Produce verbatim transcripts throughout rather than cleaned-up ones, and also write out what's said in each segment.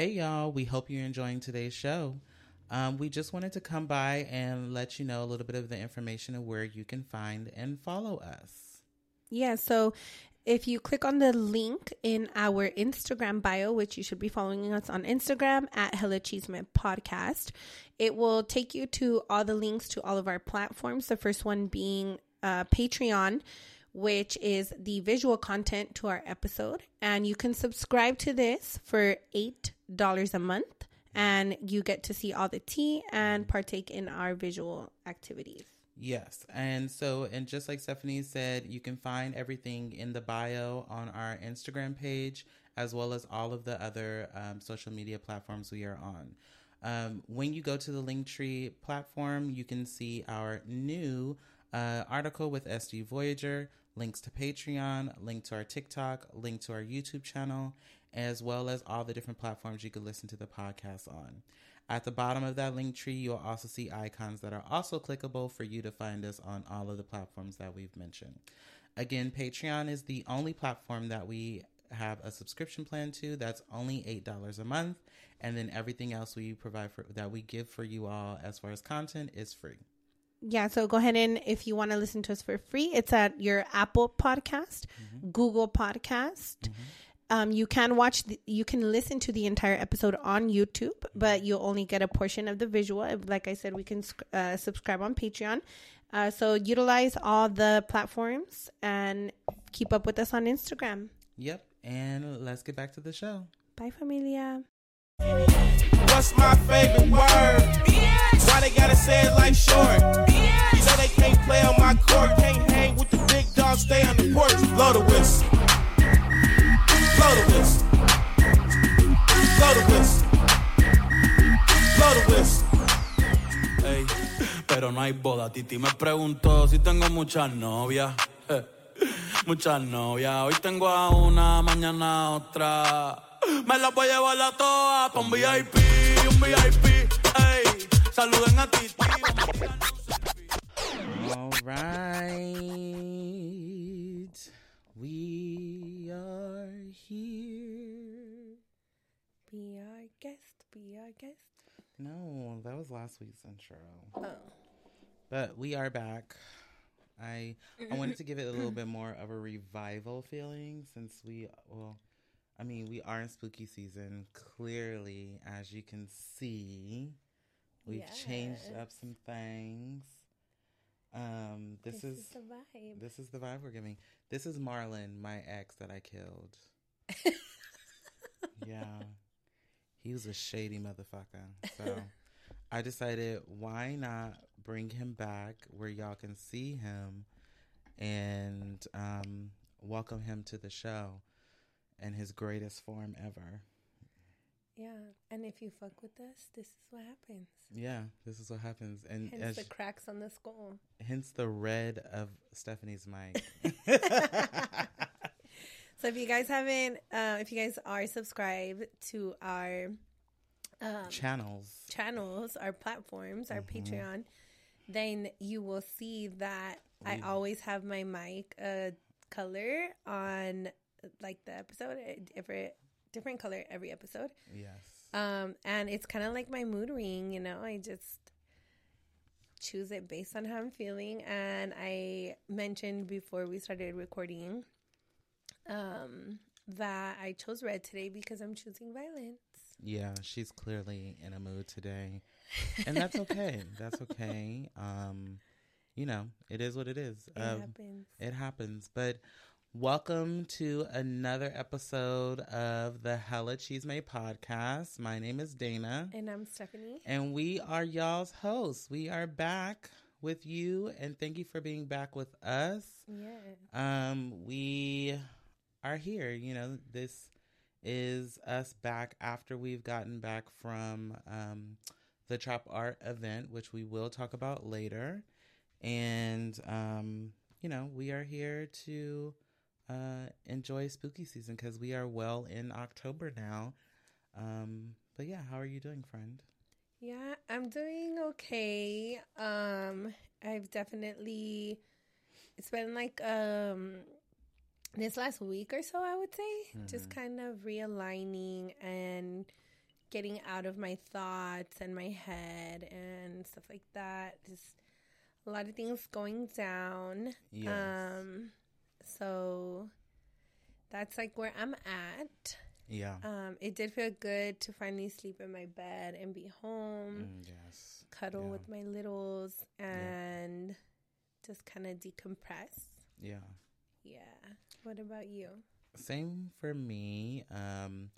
Hey, y'all. We hope you're enjoying today's show. Um, we just wanted to come by and let you know a little bit of the information of where you can find and follow us. Yeah, so if you click on the link in our Instagram bio, which you should be following us on Instagram at Hella Chisme Podcast, it will take you to all the links to all of our platforms. The first one being uh, Patreon, which is the visual content to our episode. And you can subscribe to this for eight dollars a month. And you get to see all the tea and partake in our visual activities. Yes. And so, and just like Stephanie said, you can find everything in the bio on our Instagram page, as well as all of the other um, social media platforms we are on. Um, when you go to the Linktree platform, you can see our new uh, article with S D Voyager, links to Patreon, link to our TikTok, link to our YouTube channel, as well as all the different platforms you can listen to the podcast on. At the bottom of that link tree, you'll also see icons that are also clickable for you to find us on all of the platforms that we've mentioned. Again, Patreon is the only platform that we have a subscription plan to. That's only eight dollars a month. And then everything else we provide for that we give for you all as far as content is free. Yeah, so go ahead and if you want to listen to us for free, it's at your Apple Podcast, mm-hmm. Google Podcast, mm-hmm. Um, you can watch, the, you can listen to the entire episode on YouTube, but you'll only get a portion of the visual. Like I said, we can uh, subscribe on Patreon. Uh, so utilize all the platforms and keep up with us on Instagram. Yep. And let's get back to the show. Bye, familia. What's my favorite word? Bitch. Why they gotta say it like short? Bitch. You know they can't play on my court. Can't hang with the big dogs. Stay on the porch. Blow the whistle. Blow the whistle. Blow the whistle. Blow the whistle. Hey, pero no hay boda. Titi me preguntó si tengo muchas novias. Eh, muchas novias. Hoy tengo a una, mañana a otra. Me las voy a llevar a todas pa' un V I P, un V I P. Hey, saluden a Titi. All right. We are here. Be our guest. Be our guest. No, that was last week's intro. Oh. But we are back. I I wanted to give it a little bit more of a revival feeling since we, well, I mean, we are in spooky season. Clearly, as you can see, we've yes. changed up some things. Um, this, this is, is the vibe. This is the vibe we're giving. This is Marlon, my ex that I killed. Yeah. He was a shady motherfucker. So I decided, why not bring him back where y'all can see him and um, welcome him to the show in his greatest form ever. Yeah, and if you fuck with us, this is what happens. Yeah, this is what happens. And hence as the cracks on the skull. Hence the red of Stephanie's mic. So if you guys haven't, uh, if you guys are subscribed to our um, channels, channels, our platforms, our mm-hmm. Patreon, then you will see that we, I always have my mic uh, color on like the episode if it. Different color every episode. Yes. Um, and it's kind of like my mood ring, you know. I just choose it based on how I'm feeling. And I mentioned before we started recording um, that I chose red today because I'm choosing violence. Yeah, she's clearly in a mood today. And that's okay. That's okay. Um, you know, it is what it is. It um, happens. It happens. But welcome to another episode of the Hella Chisme Podcast. My name is Dana. And I'm Stephanie. And we are y'all's hosts. We are back with you, and thank you for being back with us. Yeah. Um, we are here. You know, this is us back after we've gotten back from um, the TrapxArt event, which we will talk about later. And, um, you know, we are here to Uh, enjoy spooky season because we are well in October now. Um, but yeah, how are you doing, friend? Yeah, I'm doing okay. Um, I've definitely, it's been like um, this last week or so, I would say, mm-hmm. just kind of realigning and getting out of my thoughts and my head and stuff like that. Just a lot of things going down. Yes. Um, so that's like where I'm at. Yeah. Um, it did feel good to finally sleep in my bed and be home. Mm, yes. Cuddle yeah. with my littles and yeah. just kind of decompress. Yeah. Yeah. What about you? Same for me. Um,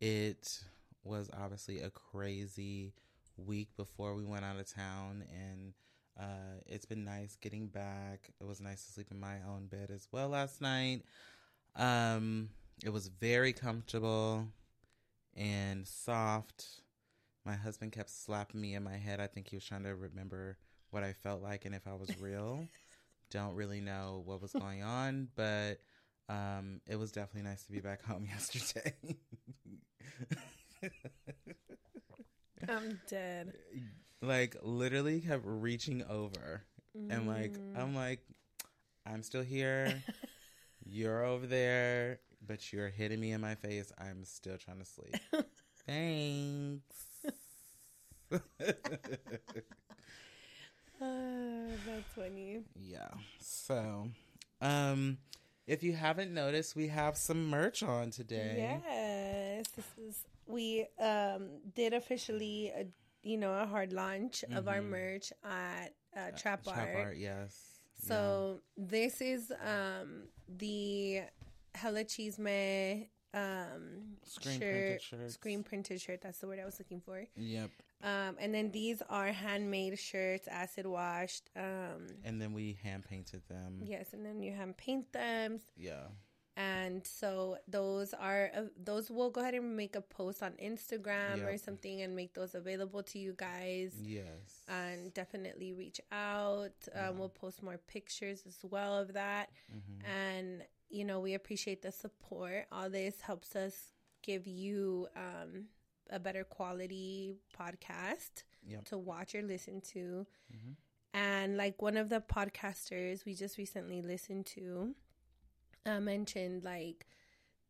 it was obviously a crazy week before we went out of town, and uh, it's been nice getting back. It was nice to sleep in my own bed as well last night. Um, it was very comfortable and soft. My husband kept slapping me in my head. I think he was trying to remember what I felt like and if I was real. Don't really know what was going on, but um, it was definitely nice to be back home yesterday. I'm dead. Like, literally kept reaching over. Mm. And, like, I'm like, I'm still here. You're over there. But you're hitting me in my face. I'm still trying to sleep. Thanks. Oh, that's funny. Yeah. So, um, if you haven't noticed, we have some merch on today. Yes. This is, we um, did officially, a, you know, a hard launch mm-hmm. of our merch at uh, TrapxArt. TrapxArt, yes. So, yeah. This is um, the Hella Chisme um, screen shirt, printed screen printed shirt. That's the word I was looking for. Yep. Um, and then these are handmade shirts, acid washed. Um, and then we hand painted them. Yes, and then you hand paint them. Yeah. And so those are uh, those. We'll go ahead and make a post on Instagram yep. or something and make those available to you guys. Yes. And definitely reach out. Yeah. Um, we'll post more pictures as well of that. Mm-hmm. And you know, we appreciate the support. All this helps us give you um, a better quality podcast yep. to watch or listen to. Mm-hmm. And like one of the podcasters we just recently listened to uh, mentioned, like,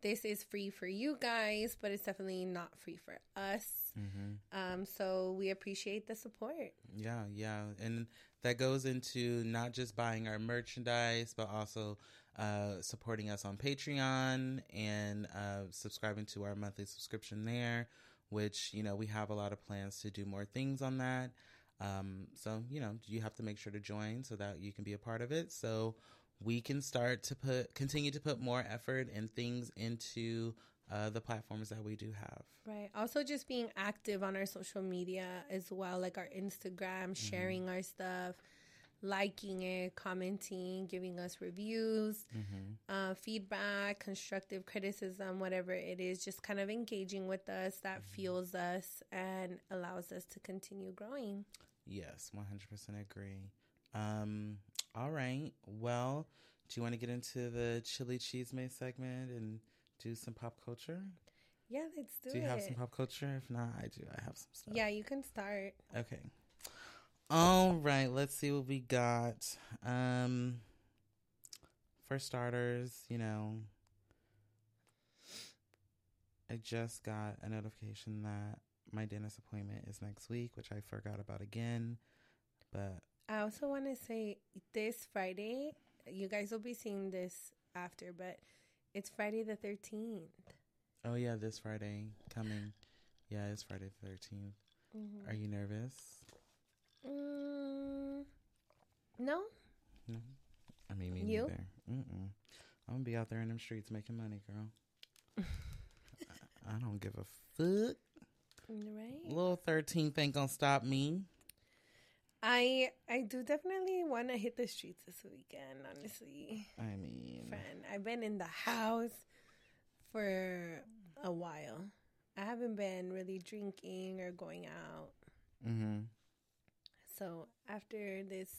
this is free for you guys, but it's definitely not free for us. Mm-hmm. Um, so we appreciate the support. Yeah, yeah. And that goes into not just buying our merchandise, but also Uh, supporting us on Patreon and uh, subscribing to our monthly subscription there, which, you know, we have a lot of plans to do more things on that. Um, so, you know, you have to make sure to join so that you can be a part of it. So we can start to put, continue to put more effort and things into uh, the platforms that we do have. Right. Also just being active on our social media as well, like our Instagram, mm-hmm. sharing our stuff. Liking it, commenting, giving us reviews, mm-hmm. uh, feedback, constructive criticism, whatever it is, just kind of engaging with us. That mm-hmm. fuels us and allows us to continue growing. Yes, one hundred percent agree. Um, all right. Well, do you want to get into the Chili Chisme segment and do some pop culture? Yeah, let's do it. Do you it. have some pop culture? If not, I do. I have some stuff. Yeah, you can start. Okay. All right, let's see what we got. Um, for starters, you know, I just got a notification that my dentist appointment is next week, which I forgot about again. But I also want to say this Friday, you guys will be seeing this after, but it's Friday the thirteenth. Oh, yeah, this Friday coming. Yeah, it's Friday the thirteenth. Mm-hmm. Are you nervous? Mm, no. No. I mean, me you? neither. Mm-mm. I'm going to be out there in them streets making money, girl. I, I don't give a fuck. Right. Little thirteenth ain't going to stop me. I I do definitely want to hit the streets this weekend, honestly. I mean. Friend, I've been in the house for a while. I haven't been really drinking or going out. Mm-hmm. So after this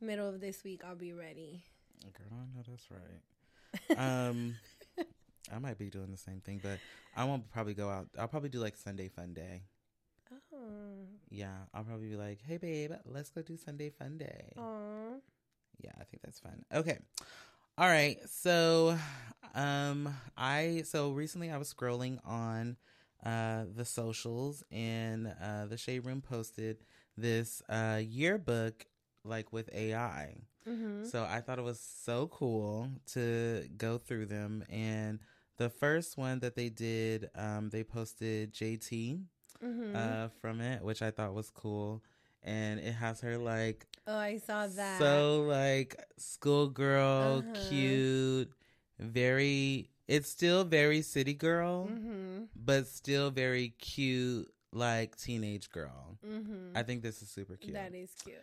middle of this week, I'll be ready. Girl, I know that's right. Um, I might be doing the same thing, but I won't probably go out. I'll probably do like Sunday Fun Day. Oh. Yeah, I'll probably be like, hey, babe, let's go do Sunday Fun Day. Aw. Yeah, I think that's fun. Okay. All right. So, um, I so recently I was scrolling on uh, the socials, and uh, the Shade Room posted this uh, yearbook, like, with A I. Mm-hmm. So I thought it was so cool to go through them. And the first one that they did, um, they posted J T mm-hmm. uh, from it, which I thought was cool. And it has her, like... Oh, I saw that. So, like, schoolgirl, uh-huh. cute, very... It's still very city girl, mm-hmm. but still very cute, like, teenage girl. Mm-hmm. I think this is super cute. That is cute.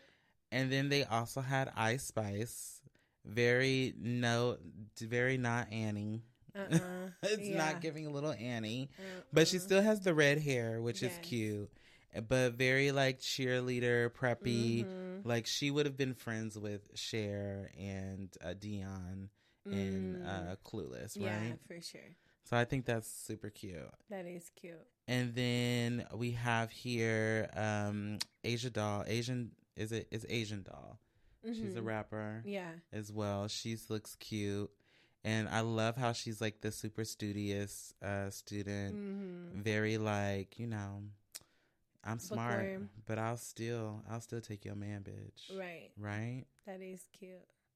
And then they also had Ice Spice. Very no, very not Annie. Uh-uh. It's yeah. not giving little Annie. Uh-uh. But she still has the red hair, which yes. is cute. But very, like, cheerleader, preppy. Mm-hmm. Like, she would have been friends with Cher and uh, Dion mm. in uh, Clueless, yeah, right? Yeah, for sure. So I think that's super cute. That is cute. And then we have here um, Asia Doll. Asian... Is it is Asian Doll? Mm-hmm. She's a rapper, yeah, as well. She looks cute, and I love how she's like the super studious uh, student, mm-hmm. very like you know, I'm Book smart, worm. but I'll still I'll still take your man, bitch. Right, right. That is cute.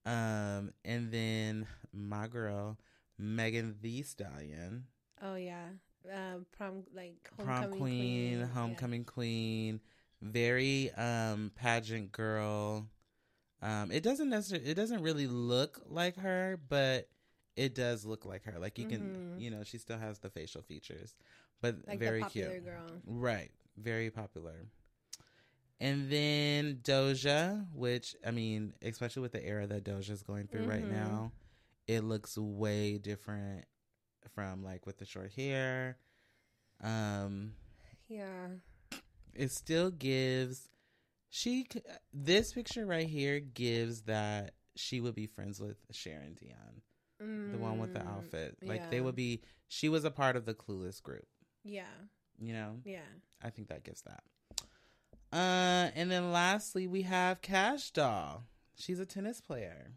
Um, and then my girl Megan Thee Stallion. Oh yeah, uh, prom like homecoming prom queen, queen. homecoming yeah. queen. Very um pageant girl. Um it doesn't necessarily it doesn't really look like her, but it does look like her. Like you mm-hmm. can you know, she still has the facial features. But like very the popular cute. Girl. Right. Very popular. And then Doja, which I mean, especially with the era that Doja's going through mm-hmm. right now, it looks way different from like with the short hair. Um Yeah. It still gives, she, this picture right here gives that she would be friends with Cher and Dion, mm, the one with the outfit. Like yeah. they would be, she was a part of the Clueless group. Yeah. You know? Yeah. I think that gives that. Uh, and then lastly, we have Cash Doll. She's a tennis player.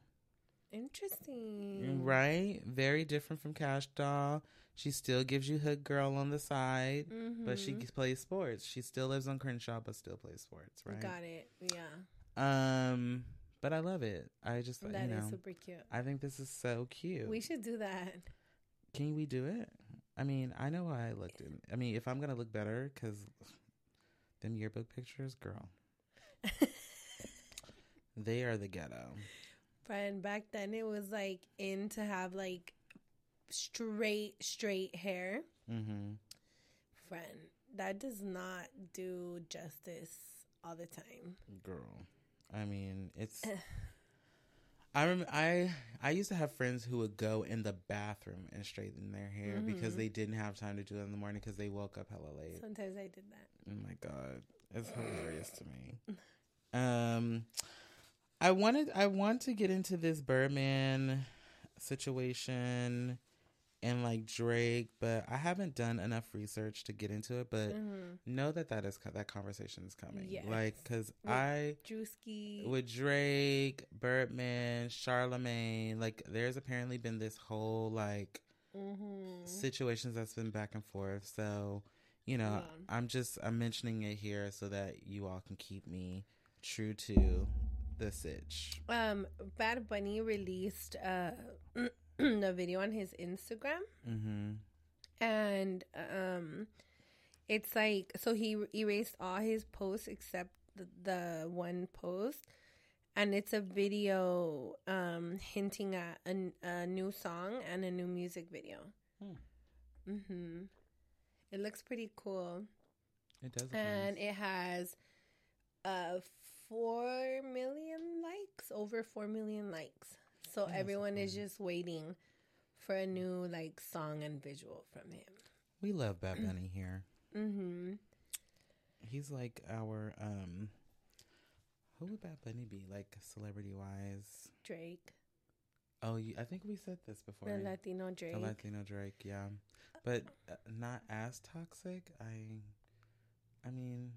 Interesting. Right? Very different from Cash Doll. She still gives you hood girl on the side, mm-hmm. but she plays sports. She still lives on Crenshaw, but still plays sports, right? Got it. Yeah. Um, but I love it. I just, that you know. That is super cute. I think this is so cute. We should do that. Can we do it? I mean, I know why I looked in. I mean, if I'm going to look better, because them yearbook pictures, girl. They are the ghetto. Friend, back then it was, like, in to have, like, straight straight hair mm-hmm. friend that does not do justice all the time, girl. I mean it's I remember I I used to have friends who would go in the bathroom and straighten their hair mm-hmm. because they didn't have time to do it in the morning because they woke up hella late. Sometimes I did that. Oh my god, it's hilarious to me. um I wanted I want to get into this Birdman situation and like Drake, but I haven't done enough research to get into it, but mm-hmm. know that that is that conversation is coming. Yes. Like because I Drewski. With Drake, Birdman, Charlemagne, like there's apparently been this whole like mm-hmm. situations that's been back and forth, so you know yeah. I'm just I'm mentioning it here so that you all can keep me true to the sitch. Um, Bad Bunny released uh, a video on his Instagram, mm-hmm. and um, it's like so he erased all his posts except the, the one post, and it's a video um, hinting at a, a new song and a new music video. Hmm. Mm-hmm. It looks pretty cool. It does, and nice. It has a. Four million likes, over four million likes. So that's everyone so is just waiting for a new like song and visual from him. We love Bad Bunny here. Mm-hmm. He's like our um. Who would Bad Bunny be like celebrity wise? Drake. Oh, you, I think we said this before. The Latino Drake. The Latino Drake, yeah, but not as toxic. I, I mean.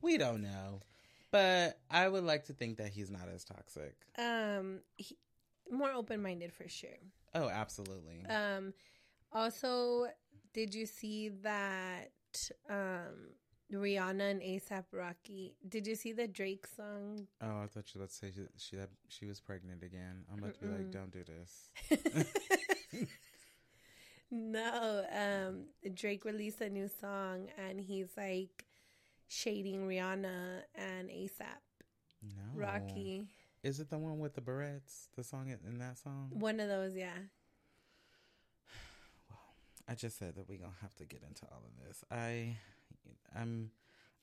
We don't know, but I would like to think that he's not as toxic. Um, he, more open-minded for sure. Oh, absolutely. Um, also, Did you see that um, Rihanna and A$AP Rocky? Did you see the Drake song? Oh, I thought you were about to say she she, that she was pregnant again. I'm about Mm-mm. to be like, don't do this. No, um, Drake released a new song and he's like shading Rihanna and A$AP no. Rocky. Is it the one with the barrettes? The song in that song? One of those, yeah. Well, I just said that we gonna have to get into all of this. I, I'm,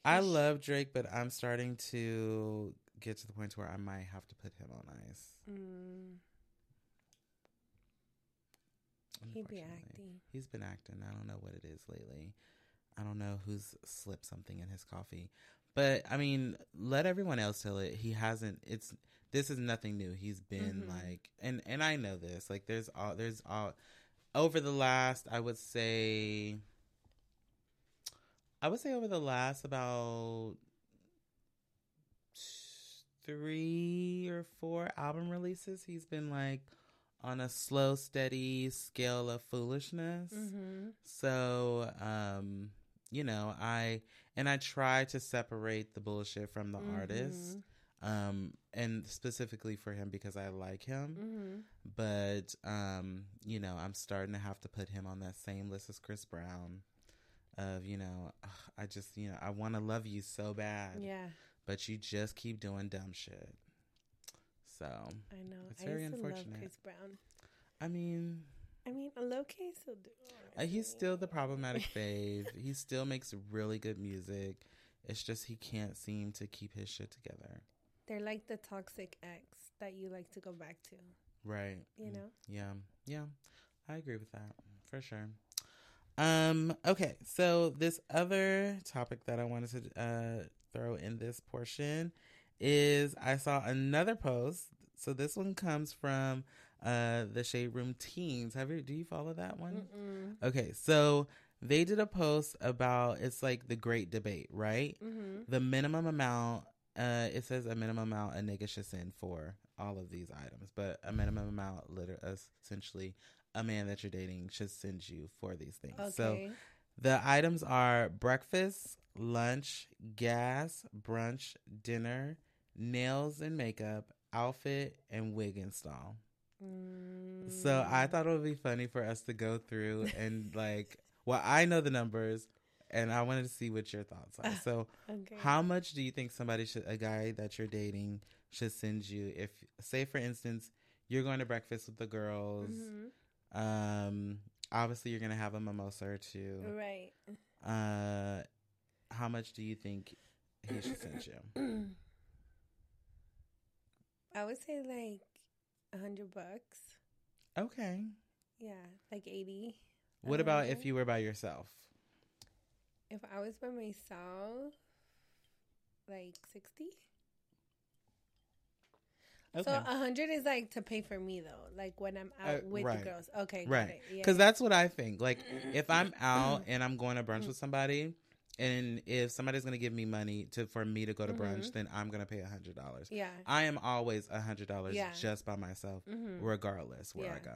I love Drake, but I'm starting to get to the point where I might have to put him on ice. Mm. He'd be acting. He's been acting. I don't know what it is lately. I don't know who's slipped something in his coffee. But, I mean, let everyone else tell it. He hasn't, it's, this is nothing new. He's been mm-hmm. like, and, and I know this, like there's all, there's all, over the last, I would say, I would say over the last about three or four album releases, he's been like on a slow, steady scale of foolishness. Mm-hmm. So, um, you know, I, and I try to separate the bullshit from the mm-hmm. artist. Um, and specifically for him because I like him. Mm-hmm. But, um, you know, I'm starting to have to put him on that same list as Chris Brown of, you know, ugh, I just, you know, I want to love you so bad. Yeah. But you just keep doing dumb shit. So. I know. It's I very used to unfortunate. Love Chris Brown. I mean. I mean, a low case will do. Uh, he's still the problematic fave. He still makes really good music. It's just he can't seem to keep his shit together. They're like the toxic ex that you like to go back to. Right. You know? Yeah. Yeah. I agree with that. For sure. Um. Okay. So this other topic that I wanted to uh, throw in this portion is I saw another post. So this one comes from uh, the Shade Room Teens. Have you? Do you follow that one? Mm-mm. Okay. So they did a post about, it's like the great debate, right? Mm-hmm. The minimum amount. Uh, it says a minimum amount a nigga should send for all of these items, but a minimum amount, literally, essentially, a man that you're dating should send you for these things. Okay. So the items are breakfast, lunch, gas, brunch, dinner, nails and makeup, outfit, and wig install. Mm. So I thought it would be funny for us to go through and like, well, I know the numbers. And I wanted to see what your thoughts are. So okay. How much do you think somebody should, a guy that you're dating should send you? If, say, for instance, you're going to breakfast with the girls. Mm-hmm. Um, obviously, you're going to have a mimosa or two. Right. Uh, how much do you think he should send you? I would say like a hundred bucks. Okay. Yeah, like eighty. What about if you were by yourself? If I was by myself, like sixty. Okay. So a hundred is like to pay for me though, like when I'm out uh, with right. the girls. Okay, right? Because yeah. that's what I think. Like if I'm out and I'm going to brunch with somebody, and if somebody's going to give me money to for me to go to mm-hmm. brunch, then I'm going to pay a hundred dollars. Yeah, I am always a hundred dollars yeah. just by myself, mm-hmm. regardless where yeah.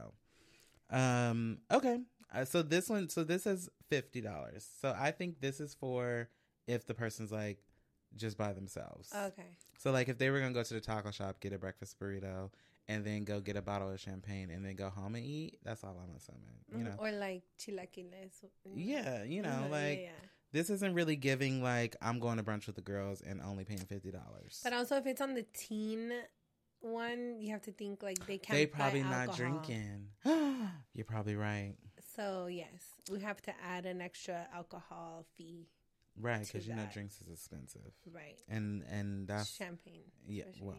I go. Um. Okay. Uh, so this one. So this is fifty dollars. So I think this is for if the person's like just by themselves. Okay. So like if they were gonna go to the taco shop, get a breakfast burrito, and then go get a bottle of champagne, and then go home and eat. That's all I'm assuming. You know. Or like chilaquiles. Yeah. You know. Mm-hmm. Like yeah, yeah. This isn't really giving. Like I'm going to brunch with the girls and only paying fifty dollars. But also if it's on the teen. One, you have to think like they can't. They probably buy not drinking. You're probably right. So yes, we have to add an extra alcohol fee. Right, because you know drinks is expensive. Right, and and that's champagne. Yeah, well.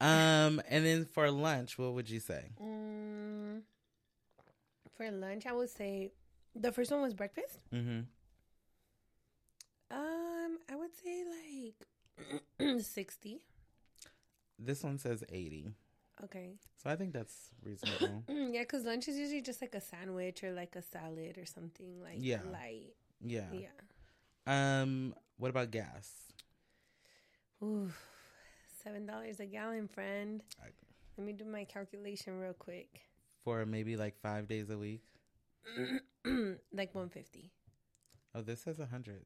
Yeah. Um, and then for lunch, what would you say? Um, for lunch, I would say the first one was breakfast. Mm-hmm. Um, I would say like sixty. This one says eighty. Okay. So I think that's reasonable. Yeah, because lunch is usually just like a sandwich or like a salad or something like yeah. light. Yeah. Yeah. Um. What about gas? Ooh, seven dollars a gallon, friend. I... Let me do my calculation real quick. For maybe like five days a week? like one fifty. Oh, this says one hundred.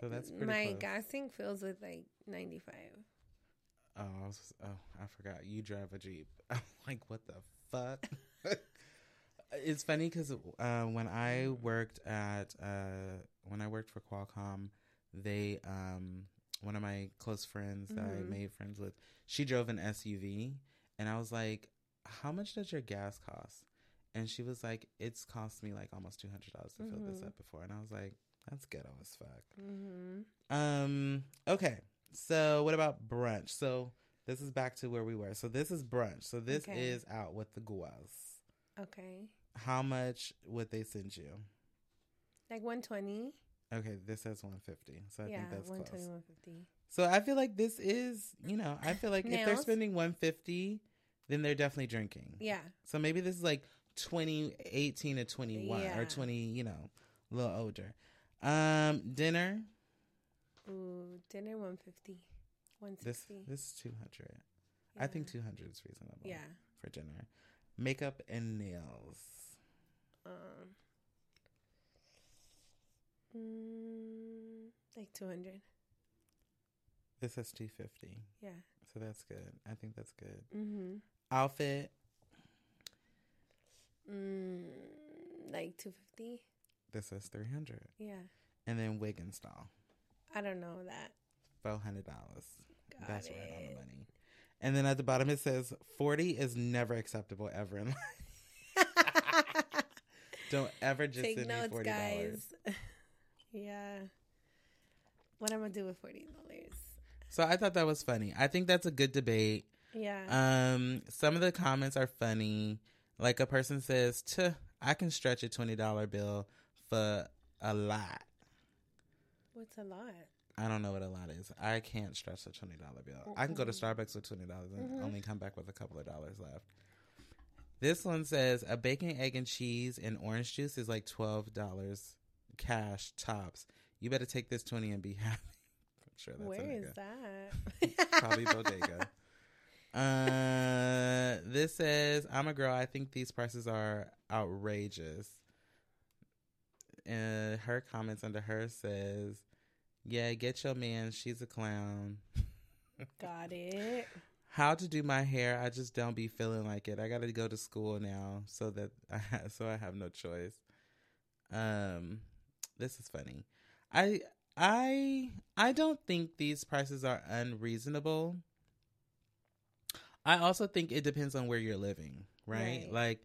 So that's pretty my close. Gasing fills with like ninety-five. Oh, I was, oh, I forgot. You drive a Jeep. I'm like, what the fuck? It's funny because uh, when I worked at uh, when I worked for Qualcomm, they um, one of my close friends that mm-hmm. I made friends with, she drove an S U V, and I was like, "How much does your gas cost?" And she was like, "It's cost me like almost two hundred dollars to mm-hmm. fill this up before." And I was like, "That's ghetto as fuck." Mm-hmm. Um. Okay. So what about brunch? So this is back to where we were. So this is brunch. So this okay. is out with the guas. Okay. How much would they send you? Like one twenty. Okay, this says one fifty. So I yeah, think that's one twenty, close. one fifty. So I feel like this is, you know, I feel like if they're spending one fifty, then they're definitely drinking. Yeah. So maybe this is like twenty eighteen to twenty-one yeah. or twenty, you know, a little older. Um, dinner? Ooh, dinner one fifty. one sixty. This, this is two hundred. Yeah. I think two hundred is reasonable. Yeah. For dinner. Makeup and nails. Um, mm, like two hundred. This is two fifty. Yeah. So that's good. I think that's good. Mm-hmm. Outfit. Mm, like two fifty. This is three hundred. Yeah. And then wig and style. I don't know that. Four hundred dollars. That's it. Right on the money. And then at the bottom it says forty is never acceptable ever in life. Don't ever just take send notes, me forty dollars. Yeah. What am I gonna do with forty dollars? So I thought that was funny. I think that's a good debate. Yeah. Um, some of the comments are funny. Like a person says, "Tuh, I can stretch a twenty dollar bill for a lot." What's a lot? I don't know what a lot is. I can't stretch a twenty dollar bill. Mm-hmm. I can go to Starbucks with twenty dollars and mm-hmm. only come back with a couple of dollars left. This one says a bacon, egg, and cheese and orange juice is like twelve dollars cash tops. You better take this twenty and be happy. I'm sure that's where is that? Probably bodega. Uh, this says, I'm a girl. I think these prices are outrageous. And her comments under her says, yeah, get your man. She's a clown. Got it. How to do my hair? I just don't be feeling like it. I got to go to school now, so that I ha- so I have no choice. Um, this is funny. I I I don't think these prices are unreasonable. I also think it depends on where you're living, right? Right. Like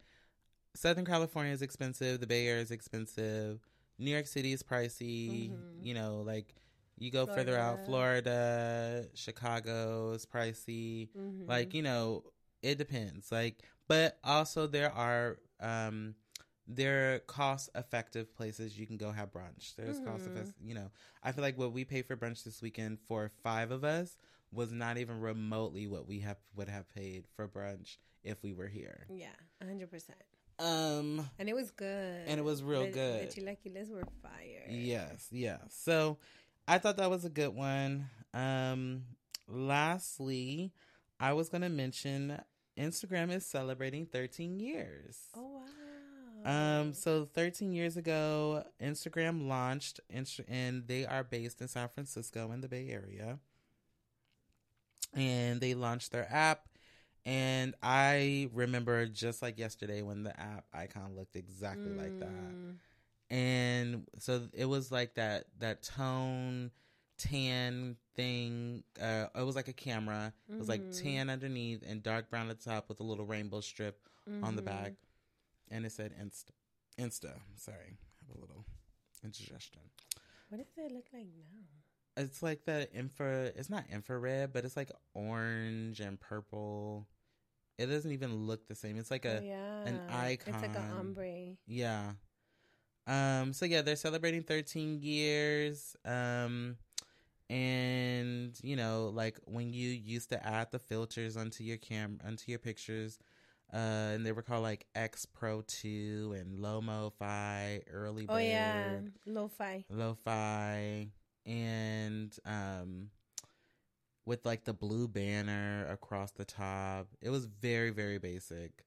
Southern California is expensive. The Bay Area is expensive. New York City is pricey. Mm-hmm. You know, like. You go Florida. Further out, Florida, Chicago is pricey. Mm-hmm. Like, you know, it depends. Like, but also there are um, there are cost-effective places you can go have brunch. There's mm-hmm. cost-effective, you know. I feel like what we paid for brunch this weekend for five of us was not even remotely what we have would have paid for brunch if we were here. Yeah, one hundred percent. Um, and it was good. And it was real the, good. The chilaquiles were fire. Yes, yeah. So I thought that was a good one. Um, lastly, I was going to mention Instagram is celebrating thirteen years. Oh, wow. Um, so thirteen years ago, Instagram launched, and they are based in San Francisco in the Bay Area. And they launched their app. And I remember just like yesterday when the app icon looked exactly mm. like that. And so it was like that that tone tan thing. Uh, it was like a camera. Mm-hmm. It was like tan underneath and dark brown at the top with a little rainbow strip mm-hmm. on the back. And it said Insta. Insta. Sorry. I have a little indigestion. What does it look like now? It's like the infra. It's not infrared, but it's like orange and purple. It doesn't even look the same. It's like a yeah. an icon. It's like an ombre. Yeah. Um, so yeah, they're celebrating thirteen years. Um, and you know, like when you used to add the filters onto your cam, onto your pictures, uh, and they were called like X Pro two and Lo-Mo-Fi, Early Bird. Oh yeah, Lo-Fi. Lo-Fi, and um, with like the blue banner across the top. It was very, very basic,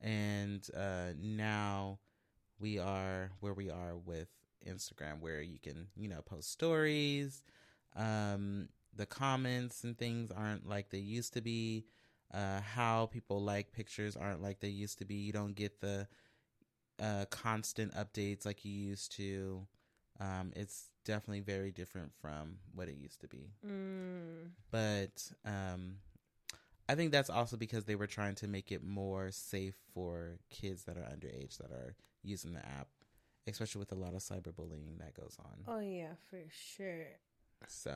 and uh, now we are where we are with Instagram, where you can, you know, post stories. Um, the comments and things aren't like they used to be. Uh, how people like pictures aren't like they used to be. You don't get the uh, constant updates like you used to. Um, it's definitely very different from what it used to be. Mm. But um, I think that's also because they were trying to make it more safe for kids that are underage that are using the app, especially with a lot of cyberbullying that goes on. Oh, yeah, for sure. So,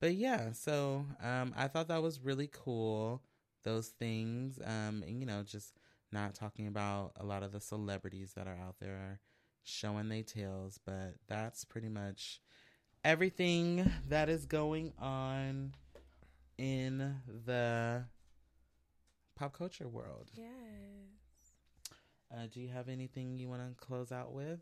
but yeah, so um, I thought that was really cool, those things. Um, and, you know, just not talking about a lot of the celebrities that are out there showing their tails, but that's pretty much everything that is going on in the pop culture world. Yes. Uh, do you have anything you want to close out with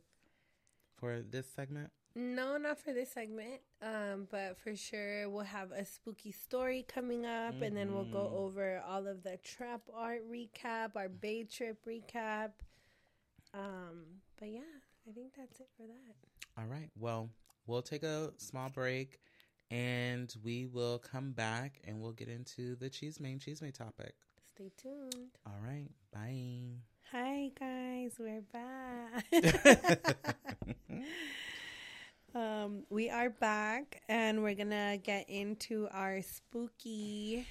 for this segment? No, not for this segment, um, but for sure we'll have a spooky story coming up, mm-hmm. and then we'll go over all of the trap art recap, our Bay Trip recap. Um, but yeah, I think that's it for that. All right. Well, we'll take a small break, and we will come back, and we'll get into the Chisme and Chisme topic. Stay tuned. All right. Bye. Hi, guys. We're back. Um, we are back, and we're gonna get into our spooky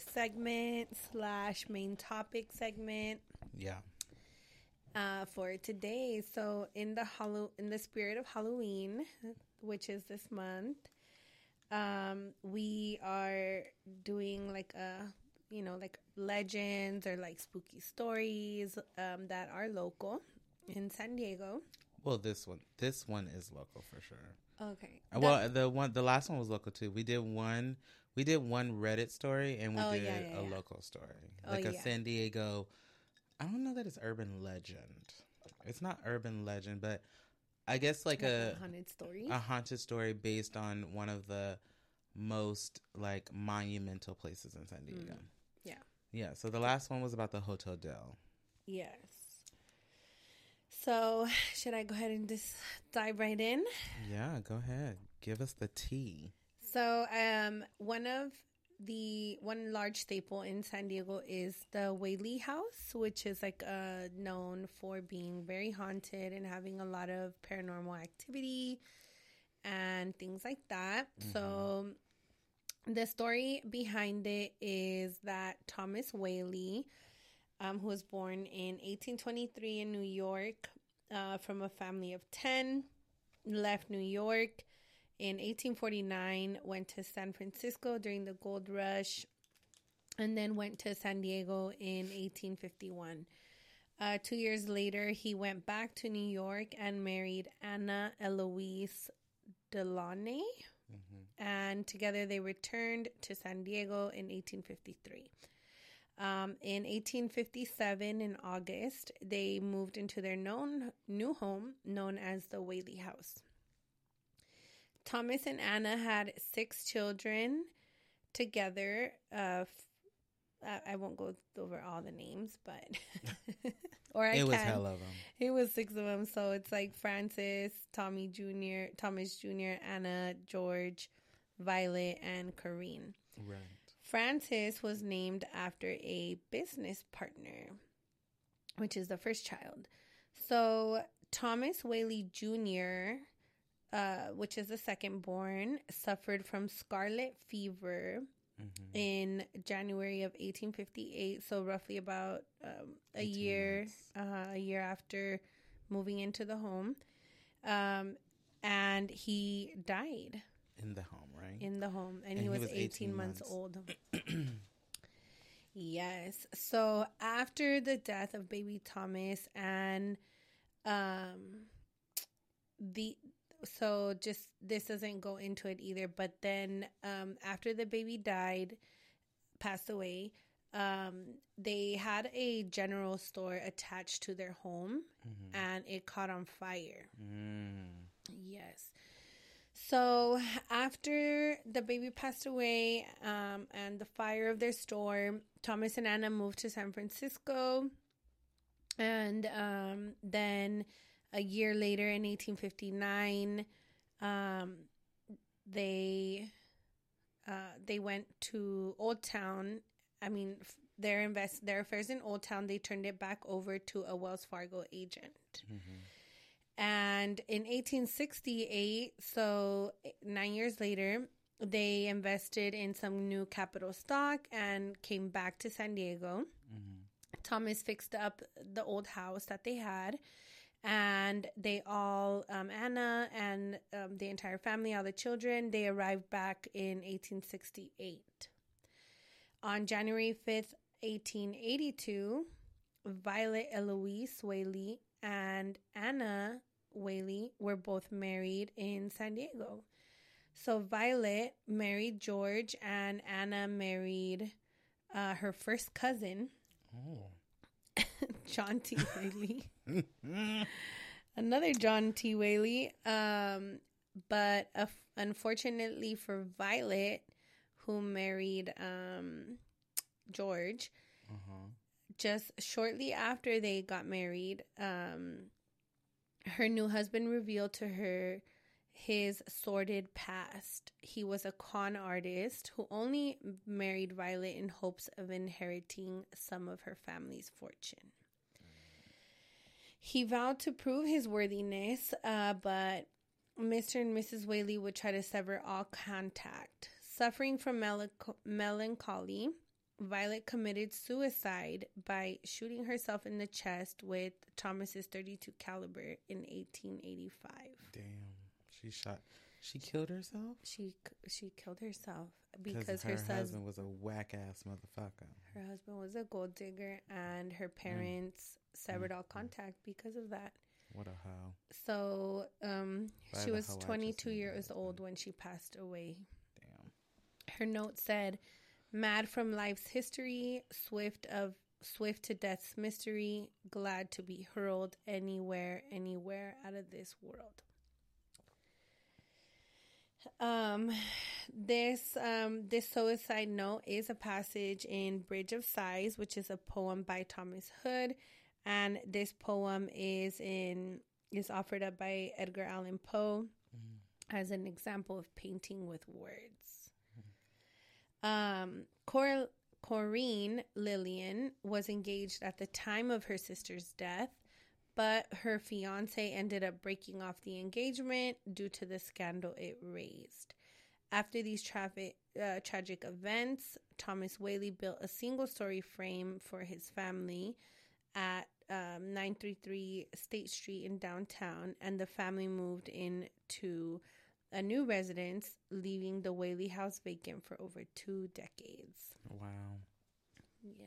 segment slash main topic segment. Yeah. Uh, for today, so in the Hall- in the spirit of Halloween, which is this month, um, we are doing like a you know like legends or like spooky stories um, that are local in San Diego. Well, this one, this one is local for sure. Okay. Well, That's- the one, the last one was local too. We did one, we did one Reddit story, and we oh, did yeah, yeah, a yeah. local story, oh, like a yeah. San Diego. I don't know that it's urban legend. It's not urban legend, but I guess like, like a, a haunted story, a haunted story based on one of the most like monumental places in San Diego. Mm. Yeah. Yeah. So the last one was about the Hotel Del. Yes. So, should I go ahead and just dive right in? Yeah, go ahead. Give us the tea. So, um, one of the one large staple in San Diego is the Whaley House, which is like uh, known for being very haunted and having a lot of paranormal activity and things like that. Mm-hmm. So, the story behind it is that Thomas Whaley, Um, who was born in eighteen twenty-three in New York uh, from a family of ten, left New York in eighteen forty-nine, went to San Francisco during the gold rush, and then went to San Diego in eighteen fifty-one. Uh, two years later, he went back to New York and married Anna Eloise Delaney, mm-hmm. and together they returned to San Diego in eighteen fifty-three. Um, in eighteen fifty-seven, in August, they moved into their known new home, known as the Whaley House. Thomas and Anna had six children together. Uh, f- I won't go over all the names, but or I it can. Was hell of them. It was six of them, so it's like Francis, Tommy Junior, Thomas Junior, Anna, George, Violet, and Corinne. Right. Francis was named after a business partner, which is the first child. So Thomas Whaley Junior, uh, which is the second born, suffered from scarlet fever mm-hmm. in January of eighteen fifty-eight. So roughly about um, a year, uh, a year after moving into the home. Um, and he died. In the home, right? In the home. And, and he was, he was eighteen, eighteen months, months old. Yes. So after the death of baby Thomas and um, the... So just... This doesn't go into it either. But then um, after the baby died, passed away, um, they had a general store attached to their home. Mm-hmm. And it caught on fire. Mm. Yes. So after the baby passed away um, and the fire of their store, Thomas and Anna moved to San Francisco And um, then a year later in eighteen fifty-nine, um, they uh, they went to Old Town. I mean, their invest their affairs in Old Town, they turned it back over to a Wells Fargo agent. Mm-hmm. And in eighteen sixty-eight, so nine years later, they invested in some new capital stock and came back to San Diego. Mm-hmm. Thomas fixed up the old house that they had, and they all, um, Anna and um, the entire family, all the children, they arrived back in eighteen sixty-eight. On January fifth, eighteen eighty-two, Violet Eloise Whaley and Anna Whaley were both married in San Diego. So Violet married George, and Anna married uh, her first cousin, oh. John T. Whaley. Another John T. Whaley. Um, but uh, unfortunately for Violet, who married um, George, uh-huh. just shortly after they got married, um, her new husband revealed to her his sordid past. He was a con artist who only married Violet in hopes of inheriting some of her family's fortune. He vowed to prove his worthiness, uh, but Mister and Missus Whaley would try to sever all contact. Suffering from mel- melancholy, Violet committed suicide by shooting herself in the chest with Thomas's thirty-two caliber in eighteen eighty-five. Damn. She shot. She killed herself. She she killed herself because her, her husband, husband was a whack ass motherfucker. Her husband was a gold digger, and her parents mm. severed mm. all contact because of that. What a hoe! So um, she was twenty-two years old when she passed away. Damn. Her note said, "Mad from life's history, swift of swift to death's mystery, glad to be hurled anywhere, anywhere out of this world." Um, this um this suicide note is a passage in Bridge of Sighs, which is a poem by Thomas Hood, and this poem is in is offered up by Edgar Allan Poe mm-hmm. as an example of painting with words. Mm-hmm. Um, Cor- Corinne Lillian was engaged at the time of her sister's death, but her fiancé ended up breaking off the engagement due to the scandal it raised. After these traffic, uh, tragic events, Thomas Whaley built a single-story frame for his family at um, nine thirty-three State Street in downtown, and the family moved into a new residence, leaving the Whaley house vacant for over two decades. Wow. Yeah.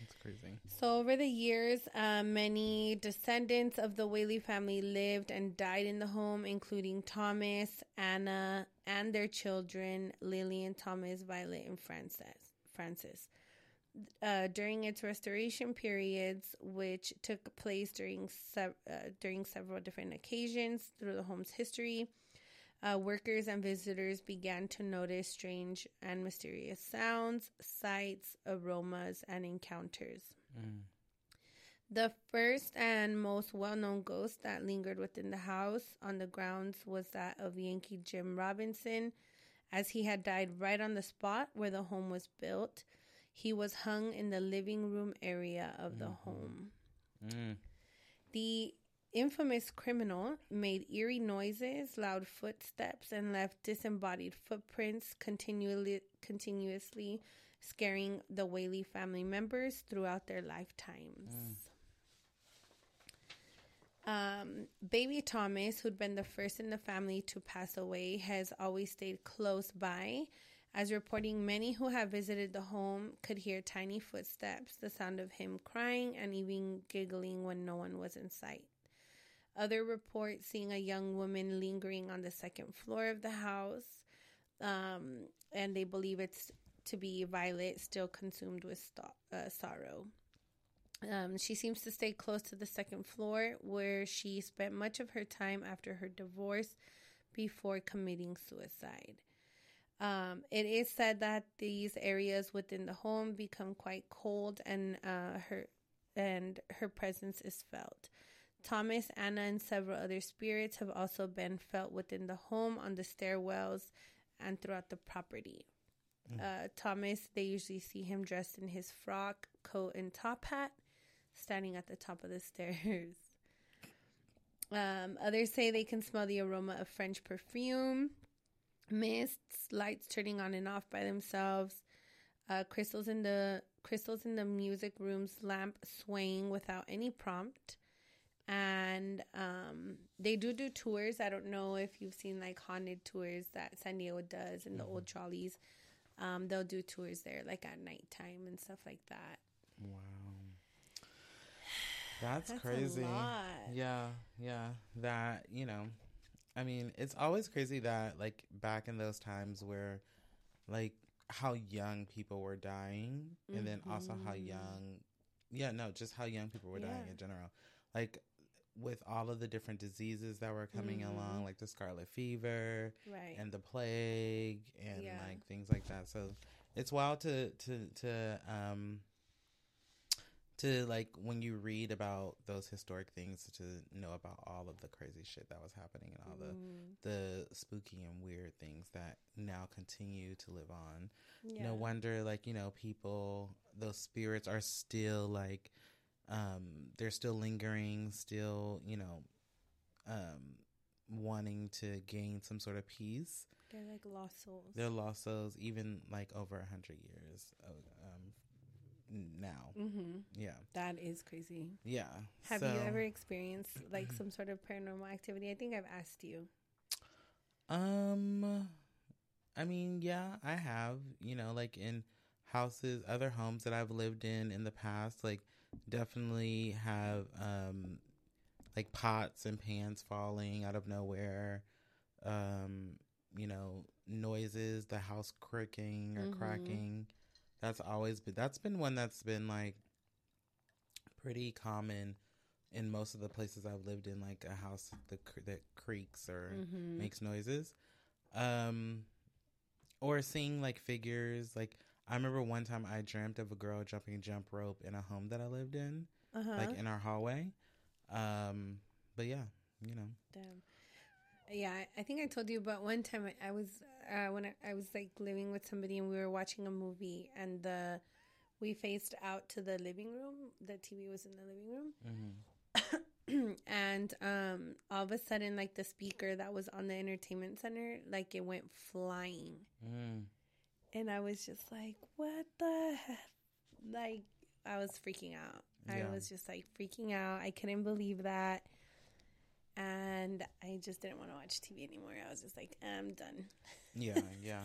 That's crazy. So over the years, uh, many descendants of the Whaley family lived and died in the home, including Thomas, Anna, and their children, Lillian, Thomas, Violet, and Frances. Frances. Uh, during its restoration periods, which took place during, se- uh, during several different occasions through the home's history, Uh, workers and visitors began to notice strange and mysterious sounds, sights, aromas, and encounters. Mm. The first and most well-known ghost that lingered within the house on the grounds was that of Yankee Jim Robinson, as he had died right on the spot where the home was built. He was hung in the living room area of mm-hmm. the home. Mm. The infamous criminal made eerie noises, loud footsteps, and left disembodied footprints continually, continuously scaring the Whaley family members throughout their lifetimes. Mm. Um, baby Thomas, who'd been the first in the family to pass away, has always stayed close by, as reporting many who have visited the home could hear tiny footsteps, the sound of him crying, and even giggling when no one was in sight. Other reports seeing a young woman lingering on the second floor of the house, um, and they believe it's to be Violet, still consumed with st- uh, sorrow. Um, she seems to stay close to the second floor, where she spent much of her time after her divorce before committing suicide. Um, it is said that these areas within the home become quite cold, and uh, her and her presence is felt. Thomas, Anna, and several other spirits have also been felt within the home, on the stairwells, and throughout the property. Mm. Uh, Thomas, they usually see him dressed in his frock, coat, and top hat, standing at the top of the stairs. Um, others say they can smell the aroma of French perfume, mists, lights turning on and off by themselves, uh, crystals in the crystals in the music room's lamp swaying without any prompt. And um, they do do tours. I don't know if you've seen like haunted tours that San Diego does and mm-hmm. the old trolleys. Um, they'll do tours there like at nighttime and stuff like that. Wow. That's, That's crazy. A lot. Yeah, yeah. That, you know, I mean, it's always crazy that like back in those times where like how young people were dying mm-hmm. and then also how young, yeah, no, just how young people were yeah. dying in general. Like, with all of the different diseases that were coming mm-hmm. along, like the scarlet fever right. and the plague and, yeah. like, things like that. So, it's wild to, to, to, um, to, like, when you read about those historic things, to know about all of the crazy shit that was happening and all mm. the, the spooky and weird things that now continue to live on. Yeah. No wonder, like, you know, people, those spirits are still, like, Um, they're still lingering, still, you know, um, wanting to gain some sort of peace. They're like lost souls. They're lost souls, even like over a hundred years um, now. Mm-hmm. Yeah, that is crazy. Yeah. Have so, you ever experienced like some sort of paranormal activity? I think I've asked you. Um, I mean, yeah, I have. You know, like in houses, other homes that I've lived in in the past, like. Definitely have um like pots and pans falling out of nowhere, um you know, noises, the house cricking or mm-hmm. cracking. That's always been that's been one that's been like pretty common in most of the places I've lived in, like a house that, that creaks or mm-hmm. makes noises, um or seeing like figures. Like I remember one time I dreamt of a girl jumping jump rope in a home that I lived in, uh-huh. like in our hallway. Um, but yeah, you know. Damn. Yeah, I think I told you about one time I, I was uh, when I, I was like living with somebody and we were watching a movie and the we faced out to the living room. The T V was in the living room, mm-hmm. and um, all of a sudden, like the speaker that was on the entertainment center, like it went flying. Mm. And I was just like, what the heck? Like, I was freaking out. Yeah. I was just, like, freaking out. I couldn't believe that. And I just didn't want to watch T V anymore. I was just like, I'm done. Yeah, yeah.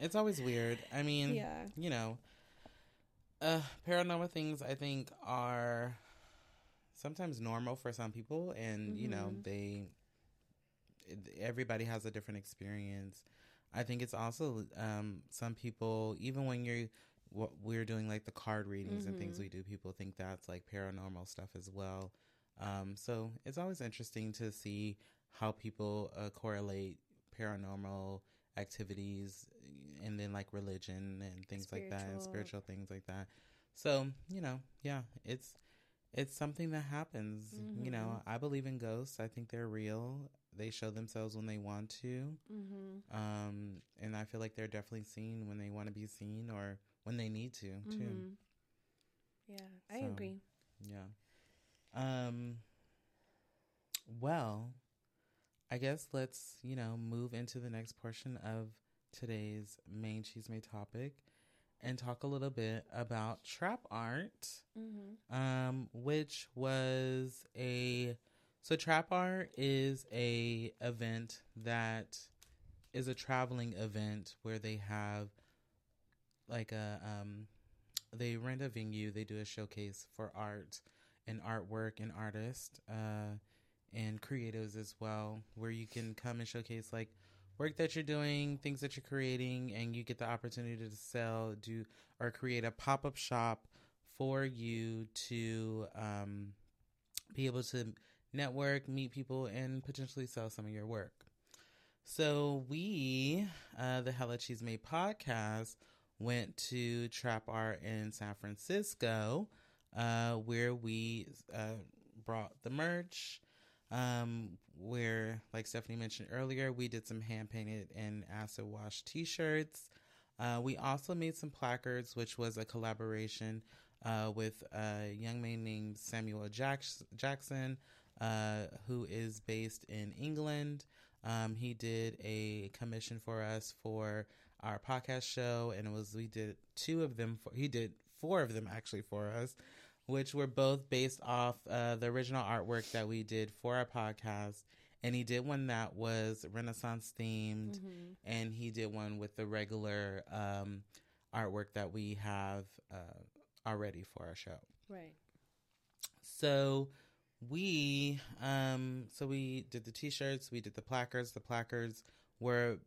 It's always weird. I mean, yeah. you know, uh, paranormal things, I think, are sometimes normal for some people. And, mm-hmm. you know, they everybody has a different experience. I think it's also um, some people, even when you're, what we're doing like the card readings mm-hmm. and things we do, people think that's like paranormal stuff as well. Um, so it's always interesting to see how people uh, correlate paranormal activities and then like religion and things spiritual. like that and spiritual things like that. So, you know, yeah, it's, it's something that happens. Mm-hmm. You know, I believe in ghosts. I think they're real. They show themselves when they want to. Mm-hmm. Um, and I feel like they're definitely seen when they want to be seen or when they need to, too. Mm-hmm. Yeah, so, I agree. Yeah. Um. Well, I guess let's, you know, move into the next portion of today's main Chisme topic and talk a little bit about TrapxArt, mm-hmm. um, which was a... So TrapxArt is a event that is a traveling event where they have like a, um, they rent a venue, they do a showcase for art and artwork and artists uh, and creatives as well, where you can come and showcase like work that you're doing, things that you're creating, and you get the opportunity to sell, do, or create a pop-up shop for you to um, be able to network, meet people, and potentially sell some of your work. So we, uh, the Hella Chisme Podcast, went to TrapxArt in San Francisco uh, where we uh, brought the merch, um, where, like Stephanie mentioned earlier, we did some hand-painted and acid-wash T-shirts. Uh, we also made some placards, which was a collaboration uh, with a young man named Samuel Jackson, uh, who is based in England. Um, he did a commission for us for our podcast show, and it was we did two of them. For, he did four of them actually for us, which were both based off uh, the original artwork that we did for our podcast. And he did one that was Renaissance themed, mm-hmm. and he did one with the regular um, artwork that we have uh, already for our show. Right. So we, um, so we did the T-shirts, we did the placards. The placards were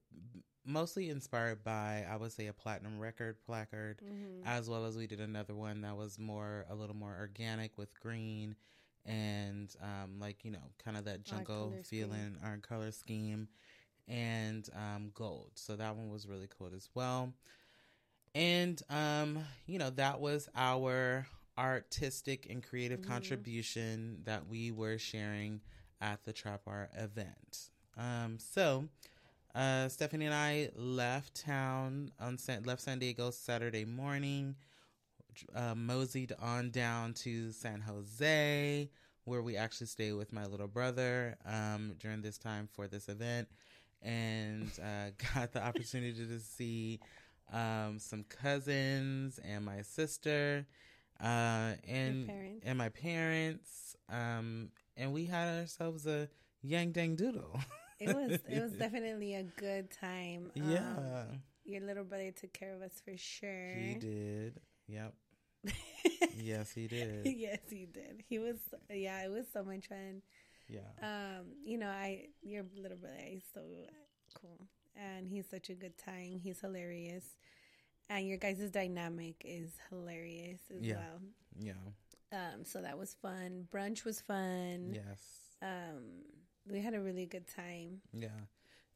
mostly inspired by, I would say, a platinum record placard, mm-hmm. as well as we did another one that was more, a little more organic with green. And, um, like, you know, kind of that jungle feeling, our color scheme, and um, gold. So that one was really cool as well. And, um, you know, that was our artistic and creative mm-hmm. contribution that we were sharing at the TrapxArt event. Um, so uh, Stephanie and I left town, on San- left San Diego Saturday morning. Uh, moseyed on down to San Jose, where we actually stayed with my little brother um, during this time for this event, and uh, got the opportunity to see um, some cousins and my sister uh, and and my parents, um, and we had ourselves a yang dang doodle. It was it was definitely a good time. Um, yeah, your little brother took care of us for sure. He did. Yep. Yes, he did. Yes, he did. He was, yeah, it was so much fun. Yeah. Um, you know, I, your little brother is so cool. And he's such a good time. He's hilarious. And your guys' dynamic is hilarious as yeah. well. Yeah. Um, so that was fun. Brunch was fun. Yes. Um, we had a really good time. Yeah.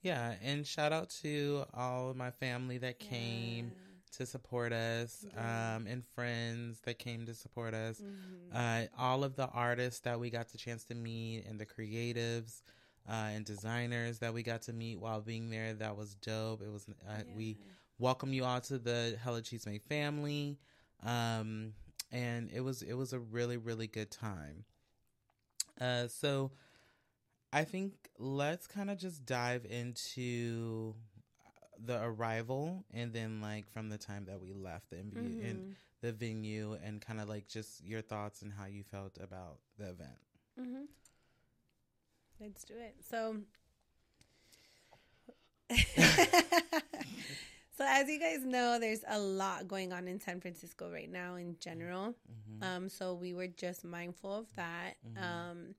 Yeah. And shout out to all of my family that came. Yeah. To support us, yeah. um, and friends that came to support us, mm-hmm. uh, all of the artists that we got the chance to meet, and the creatives uh, and designers that we got to meet while being there. That was dope. It was uh, yeah. We welcome you all to the Hella Chisme family, um, and it was it was a really really good time. Uh, so I think let's kind of just dive into the arrival, and then like from the time that we left the, M V- mm-hmm. and the venue, and kind of like just your thoughts and how you felt about the event. Mm-hmm. Let's do it. So, so as you guys know, there's a lot going on in San Francisco right now in general. Mm-hmm. Um, so we were just mindful of that. Mm-hmm. Um,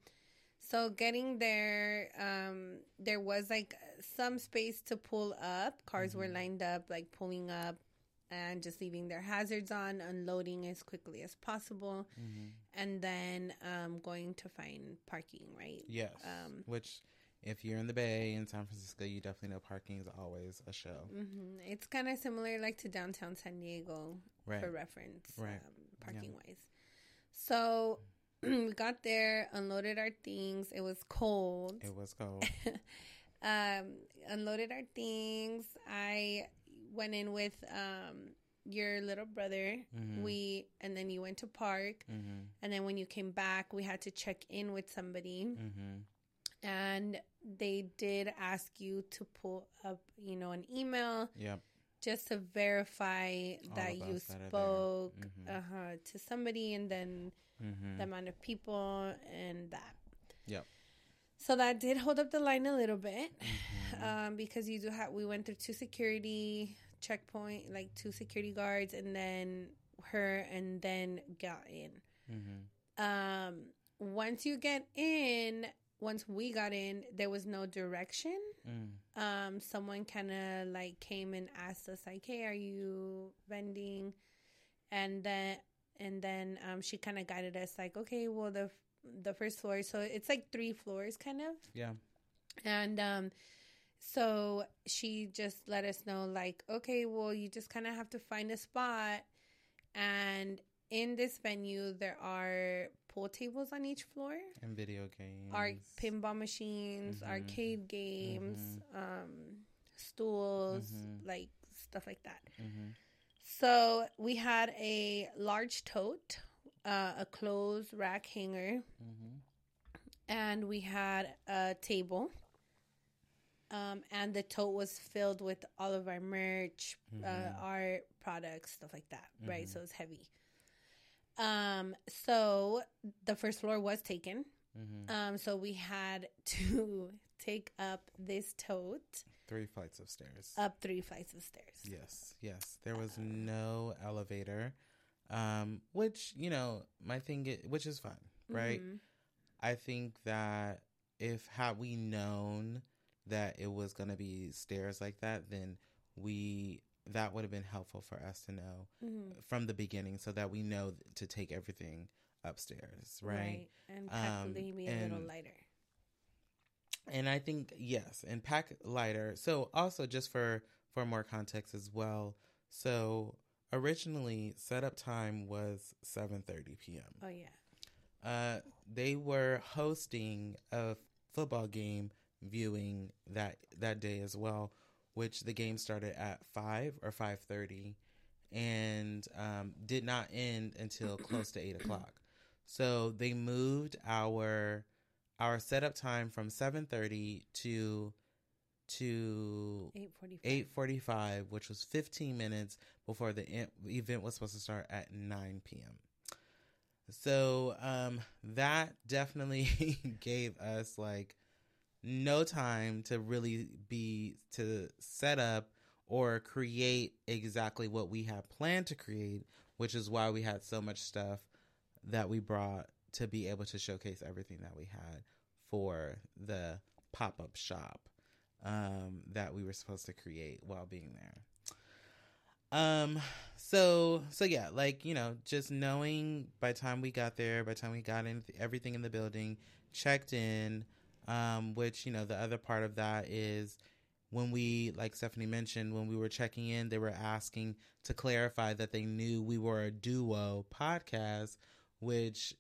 So getting there, um, there was like some space to pull up. Cars mm-hmm. were lined up, like pulling up and just leaving their hazards on, unloading as quickly as possible, mm-hmm. and then um, going to find parking, right? Yes. Um, Which, if you're in the Bay in San Francisco, you definitely know parking is always a show. Mm-hmm. It's kind of similar like to downtown San Diego, right. for reference, right. um, parking-wise. Yeah. So... we got there, unloaded our things. It was cold. It was cold. um, unloaded our things. I went in with um, your little brother. Mm-hmm. We and then you went to park. Mm-hmm. And then when you came back, we had to check in with somebody. Mm-hmm. And they did ask you to pull up, you know, an email. Yep. Just to verify all that you spoke that mm-hmm. uh-huh, to somebody, and then mm-hmm. the amount of people and that. Yep. So that did hold up the line a little bit, mm-hmm. um, because you do have. We went through two security checkpoint, like two security guards, and then her, and then got in. Mm-hmm. Um, once you get in. Once we got in, there was no direction. Mm. Um, someone kind of like came and asked us, like, "Hey, are you vending?" And then, and then um, she kind of guided us, like, "Okay, well, the the first floor, so it's like three floors, kind of." Yeah. And um, so she just let us know, like, "Okay, well, you just kind of have to find a spot, and In this venue, there are pool tables on each floor. And video games. Our pinball machines, mm-hmm. arcade games, mm-hmm. um, stools, mm-hmm. like stuff like that. Mm-hmm. So we had a large tote, uh, a clothes rack hanger, mm-hmm. and we had a table. Um, and the tote was filled with all of our merch, mm-hmm. uh, art products, stuff like that, mm-hmm. right? So it's heavy. Um, so the first floor was taken. Mm-hmm. Um, so we had to take up this tote. Three flights of stairs. Up three flights of stairs. Yes, yes. There was uh, no elevator, um, which, you know, my thing, is, which is fun, right? Mm-hmm. I think that if had we known that it was going to be stairs like that, then we... that would have been helpful for us to know mm-hmm. from the beginning so that we know th- to take everything upstairs, right? Right. And pack um, maybe a and, little lighter. And I think, yes, and pack lighter. So also just for, for more context as well. So originally setup time was seven thirty p.m. Oh, yeah. Uh, they were hosting a football game viewing that that day as well, which the game started at five or five thirty and um, did not end until close to eight o'clock. So they moved our our setup time from seven thirty to to eight forty-five, which was fifteen minutes before the in- event was supposed to start at nine p.m. So um, that definitely gave us, like, no time to really be to set up or create exactly what we had planned to create, which is why we had so much stuff that we brought to be able to showcase everything that we had for the pop-up shop um, that we were supposed to create while being there. Um, so, so yeah, like, you know, just knowing by the time we got there, by the time we got in everything in the building, checked in, Um, which, you know, the other part of that is when we, like Stephanie mentioned, when we were checking in, they were asking to clarify that they knew we were a duo podcast, which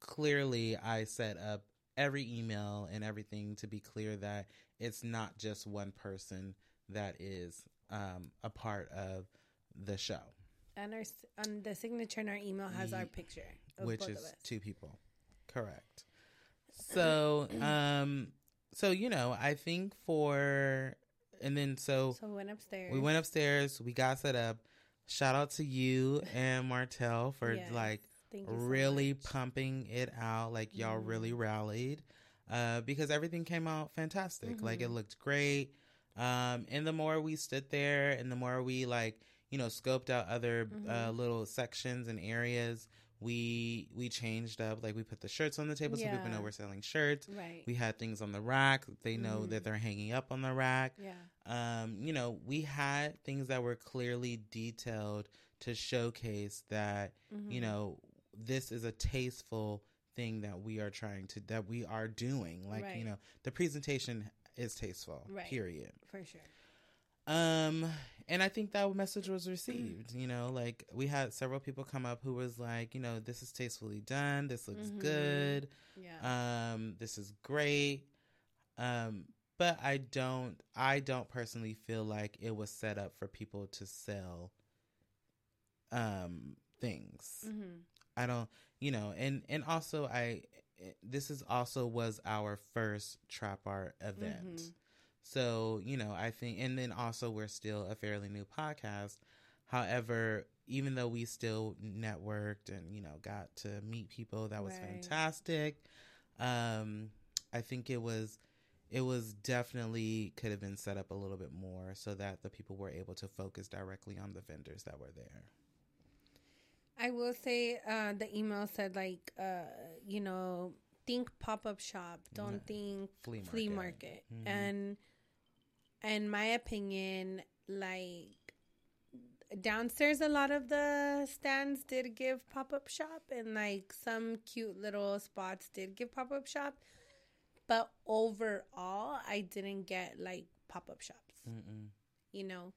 clearly I set up every email and everything to be clear that it's not just one person that is um, a part of the show. And our um, the signature in our email has our picture, of which both is of us. Two people. Correct. So, um, so, you know, I think for, and then so, so we went upstairs, we went upstairs, we got set up. Shout out to you and Martel for yes, like really so pumping it out. Like y'all mm-hmm. really rallied, uh, because everything came out fantastic. Mm-hmm. Like it looked great. Um, and the more we stood there and the more we like, you know, scoped out other, mm-hmm. uh, little sections and areas, We we changed up, like we put the shirts on the table yeah. so people know we're selling shirts. Right. We had things on the rack. They know mm-hmm. that they're hanging up on the rack. Yeah. Um, you know, we had things that were clearly detailed to showcase that, mm-hmm. you know, this is a tasteful thing that we are trying to, that we are doing. Like, right. you know, the presentation is tasteful, right. period. For sure. Um, and I think that message was received, you know, like we had several people come up who was like, you know, this is tastefully done. This looks mm-hmm. good. Yeah. Um, this is great. Um, but I don't, I don't personally feel like it was set up for people to sell, um, things. Mm-hmm. I don't, you know, and, and also I, this is also was our first Trap Art event. Mm-hmm. So, you know, I think, and then also we're still a fairly new podcast. However, even though we still networked and, you know, got to meet people, that was right. fantastic. Um, I think it was, it was definitely could have been set up a little bit more so that the people were able to focus directly on the vendors that were there. I will say uh, the email said like, uh, you know, think pop-up shop. Don't no. think flea market. Flea market. Mm-hmm. And... in my opinion, like, downstairs, a lot of the stands did give pop-up shop. And, like, some cute little spots did give pop-up shop. But overall, I didn't get, like, pop-up shops. Mm-mm. You know?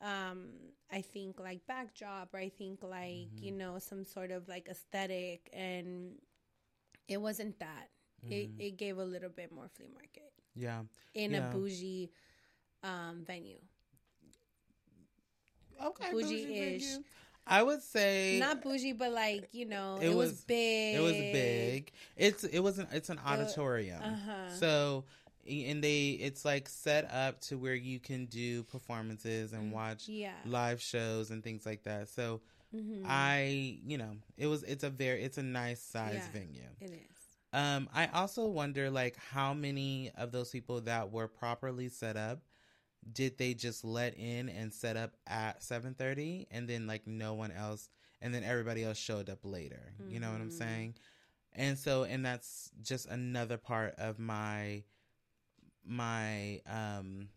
um, I think like backdrop, or I think like, mm-hmm. you know, some sort of like aesthetic, and it wasn't that. Mm-hmm. It, it gave a little bit more flea market. Yeah. In yeah. a bougie um, venue. Okay, bougie-ish. Bougie venue. I would say not bougie, but like, you know, it, it was, was big. It was big. It's it was an it's an auditorium. Uh-huh. So and they it's like set up to where you can do performances and watch yeah. live shows and things like that. So mm-hmm. I, you know, it was it's a very it's a nice size yeah, venue. It is. Um, I also wonder like how many of those people that were properly set up did they just let in and set up at seven thirty and then like no one else, and then everybody else showed up later? Mm-hmm. You know what I'm saying? And so, and that's just another part of my, my, um,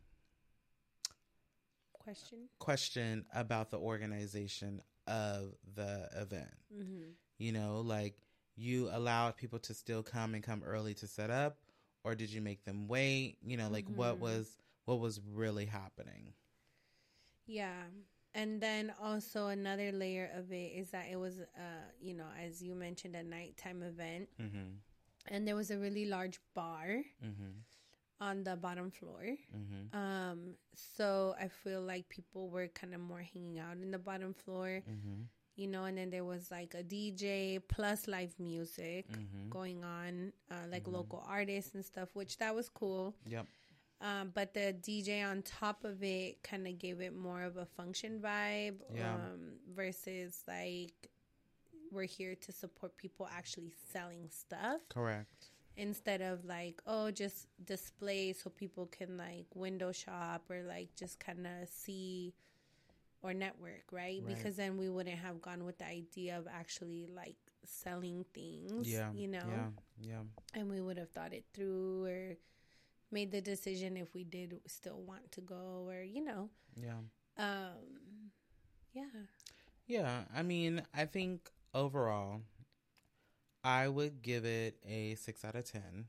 question, question about the organization of the event. Mm-hmm. You know, like you allowed people to still come and come early to set up, or did you make them wait? You know, like mm-hmm. what was, what was really happening? Yeah. And then also another layer of it is that it was, uh, you know, as you mentioned, a nighttime event. Mm-hmm. And there was a really large bar mm-hmm. on the bottom floor. Mm-hmm. Um, so I feel like people were kind of more hanging out in the bottom floor, mm-hmm. you know, and then there was like a D J plus live music mm-hmm. going on, uh, like mm-hmm. local artists and stuff, which that was cool. Yep. Um, but the D J on top of it kind of gave it more of a function vibe yeah. um, versus like we're here to support people actually selling stuff. Correct. Instead of like, oh, just display so people can like window shop or like just kind of see or network, right? right? Because then we wouldn't have gone with the idea of actually like selling things, yeah. you know? Yeah, yeah. And we would have thought it through or made the decision if we did still want to go or, you know. Yeah. Um, yeah. Yeah. I mean, I think overall, I would give it a six out of ten.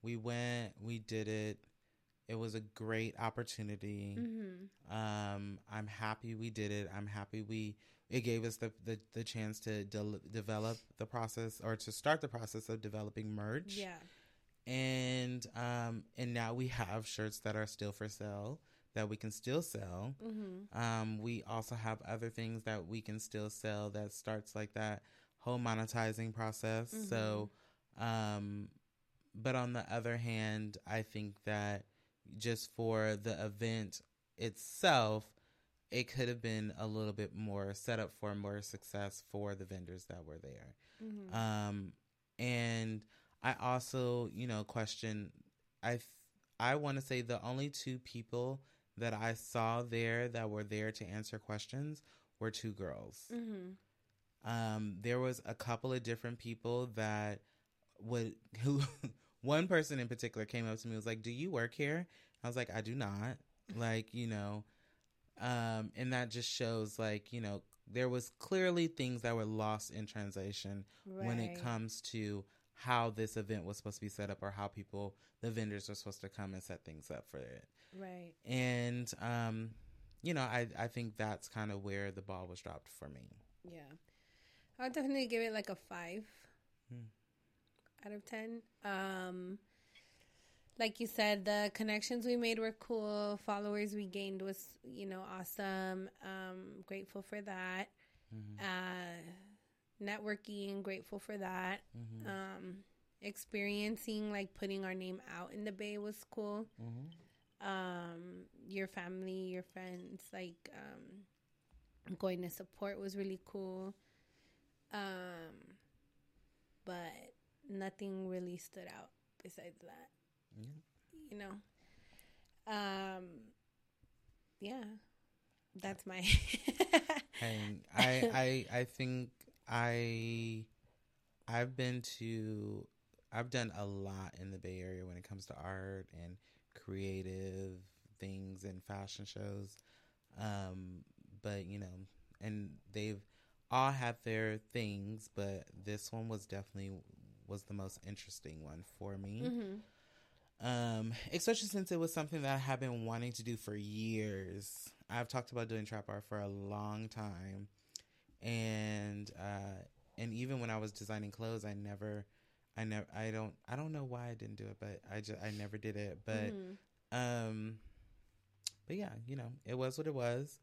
We went, we did it. It was a great opportunity. Mm-hmm. Um, I'm happy we did it. I'm happy we, it gave us the, the, the chance to de- develop the process or to start the process of developing merch. Yeah. And um, and now we have shirts that are still for sale that we can still sell. Mm-hmm. Um, we also have other things that we can still sell that starts like that whole monetizing process. Mm-hmm. So, um, but on the other hand, I think that just for the event itself, it could have been a little bit more set up for more success for the vendors that were there. Mm-hmm. Um, and I also, you know, question, I th- I want to say the only two people that I saw there that were there to answer questions were two girls. Mm-hmm. Um, there was a couple of different people that would, who, one person in particular came up to me and was like, do you work here? I was like, I do not. Like, you know, um, and that just shows like, you know, there was clearly things that were lost in translation right. when it comes to how this event was supposed to be set up or how people, the vendors were supposed to come and set things up for it. Right. And, um, you know, I, I think that's kind of where the ball was dropped for me. Yeah. I would definitely give it like a five hmm. out of ten. Um, like you said, the connections we made were cool. Followers we gained was, you know, awesome. Um, grateful for that. Mm-hmm. Uh, networking, grateful for that. Mm-hmm. Um, experiencing, like, putting our name out in the Bay was cool. Mm-hmm. Um, your family, your friends, like, um, going to support was really cool. Um, but nothing really stood out besides that. Yeah. You know? Um, yeah. That's my... And I, I, I think... I, I've been to, I've done a lot in the Bay Area when it comes to art and creative things and fashion shows. Um, but, you know, and they've all had their things, but this one was definitely, was the most interesting one for me. Mm-hmm. Um, especially since it was something that I have been wanting to do for years. I've talked about doing trap art for a long time. And uh, and even when I was designing clothes, I never, I never, I don't, I don't know why I didn't do it, but I just, I never did it. But, mm-hmm. um, but yeah, you know, it was what it was.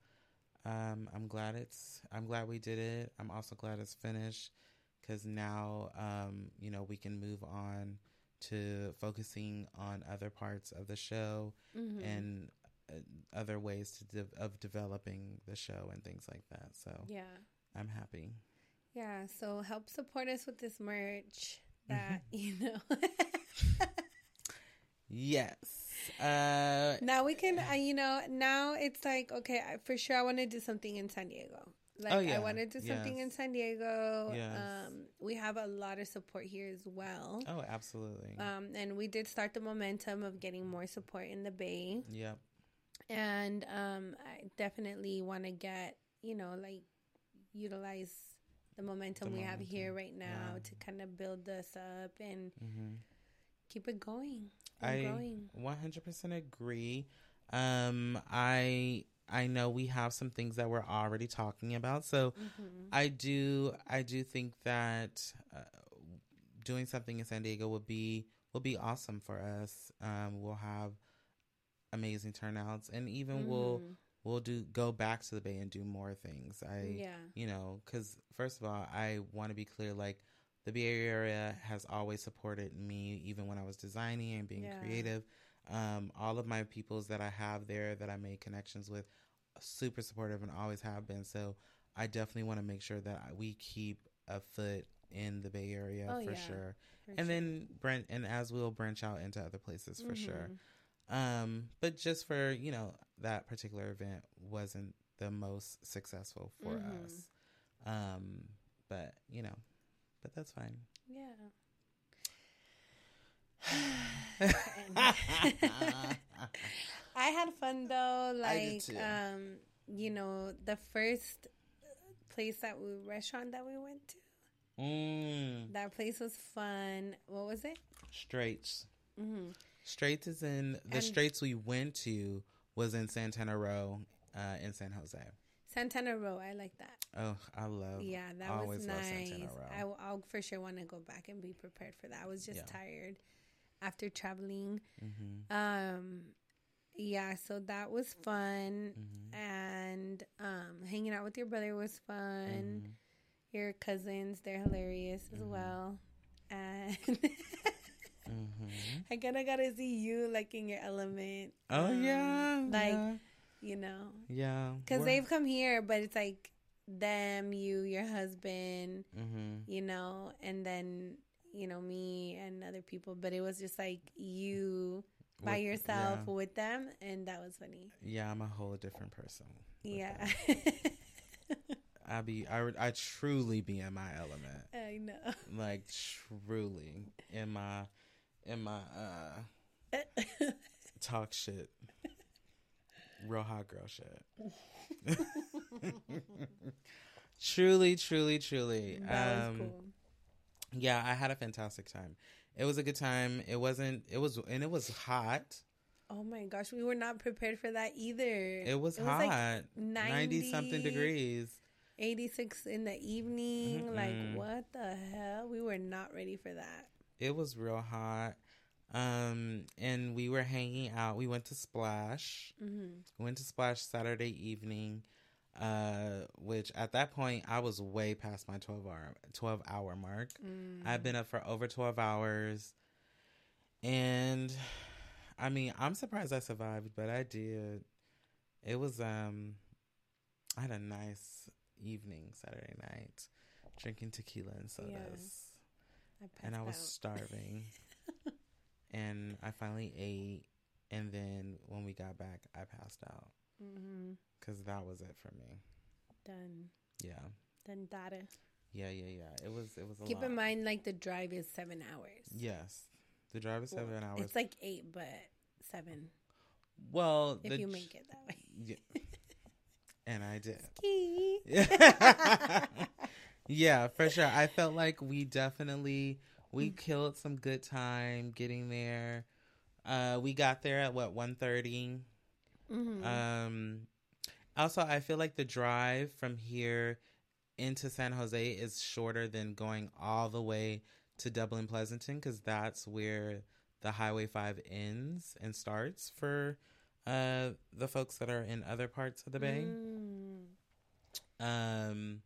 Um, I'm glad it's, I'm glad we did it. I'm also glad it's finished because now, um, you know, we can move on to focusing on other parts of the show mm-hmm. and uh, other ways to de- of developing the show and things like that. So yeah, I'm happy. Yeah. So help support us with this merch that, mm-hmm. you know. Yes. Uh, now we can, uh, you know, now it's like, okay, I, for sure I want to do something in San Diego. Like, oh, yeah. I want to do something yes. in San Diego. Yes. Um, we have a lot of support here as well. Oh, absolutely. Um, and we did start the momentum of getting more support in the Bay. Yep. And um, I definitely want to get, you know, like, utilize the momentum the we momentum. have here right now yeah. to kind of build us up and mm-hmm. keep it going. I growing. one hundred percent agree. Um, I... I know we have some things that we're already talking about. So mm-hmm. I do I do think that uh, doing something in San Diego would be will be awesome for us. Um, we'll have amazing turnouts and even mm. we'll we'll do go back to the Bay and do more things. I yeah. you know, cuz first of all, I want to be clear, like the Bay Area has always supported me even when I was designing and being yeah. creative. Um, all of my peoples that I have there that I made connections with, super supportive and always have been. So I definitely want to make sure that we keep a foot in the Bay Area oh, for yeah, sure. For and sure. then Brent and as we'll branch out into other places for mm-hmm. sure. Um, but just for, you know, that particular event wasn't the most successful for mm-hmm. us. Um, but you know, but that's fine. Yeah. I had fun though, like um you know, the first place that we restaurant that we went to mm. that place was fun. What was it? Straits mm-hmm. Straits is in the and Straits we went to was in Santana Row uh in San Jose. Santana Row, I like that. Oh, I love. Yeah, that always was nice. Love Santana Row. I, I'll for sure want to go back and be prepared for that. I was just yeah. tired after traveling. Mm-hmm. Um, yeah, so that was fun, mm-hmm. and um, hanging out with your brother was fun. Mm-hmm. Your cousins, they're hilarious mm-hmm. as well, and mm-hmm. I kind of gotta see you like in your element. Oh um, yeah, like. Yeah. You know, yeah, because they've come here, but it's like them, you, your husband, mm-hmm. you know, and then you know me and other people. But it was just like you with, by yourself yeah. with them, and that was funny. Yeah, I'm a whole different person. Yeah, I be I I truly be in my element. I know, like truly in my in my uh talk shit. Real hot girl shit. Truly, truly, truly. That um, was cool. Yeah, I had a fantastic time. It was a good time. It wasn't. It was, and it was hot. Oh my gosh, we were not prepared for that either. It was, it was hot, like ninety something degrees, eighty-six in the evening. Mm-mm. Like what the hell? We were not ready for that. It was real hot. Um, and we were hanging out. We went to Splash. Mm-hmm. We went to Splash Saturday evening, uh, which at that point I was way past my twelve hour, twelve hour mark. Mm. I've been up for over twelve hours. And I mean, I'm surprised I survived, but I did. It was, um, I had a nice evening Saturday night drinking tequila and sodas. Yeah. I and I was out. starving. And I finally ate, and then when we got back, I passed out. Because mm-hmm. that was it for me. Done. Yeah. Done data. Yeah, yeah, yeah. It was it was a Keep lot. In mind, like, the drive is seven hours. Yes. The drive is seven well, hours. It's like eight, but seven. Well. If you make it that way. Yeah. And I did. Ski. Yeah, for sure. I felt like we definitely... We killed some good time getting there. Uh, we got there at, what, one thirty? Mm-hmm. Um, Also, I feel like the drive from here into San Jose is shorter than going all the way to Dublin Pleasanton, because that's where the Highway five ends and starts for uh, the folks that are in other parts of the Bay. Mm. Um,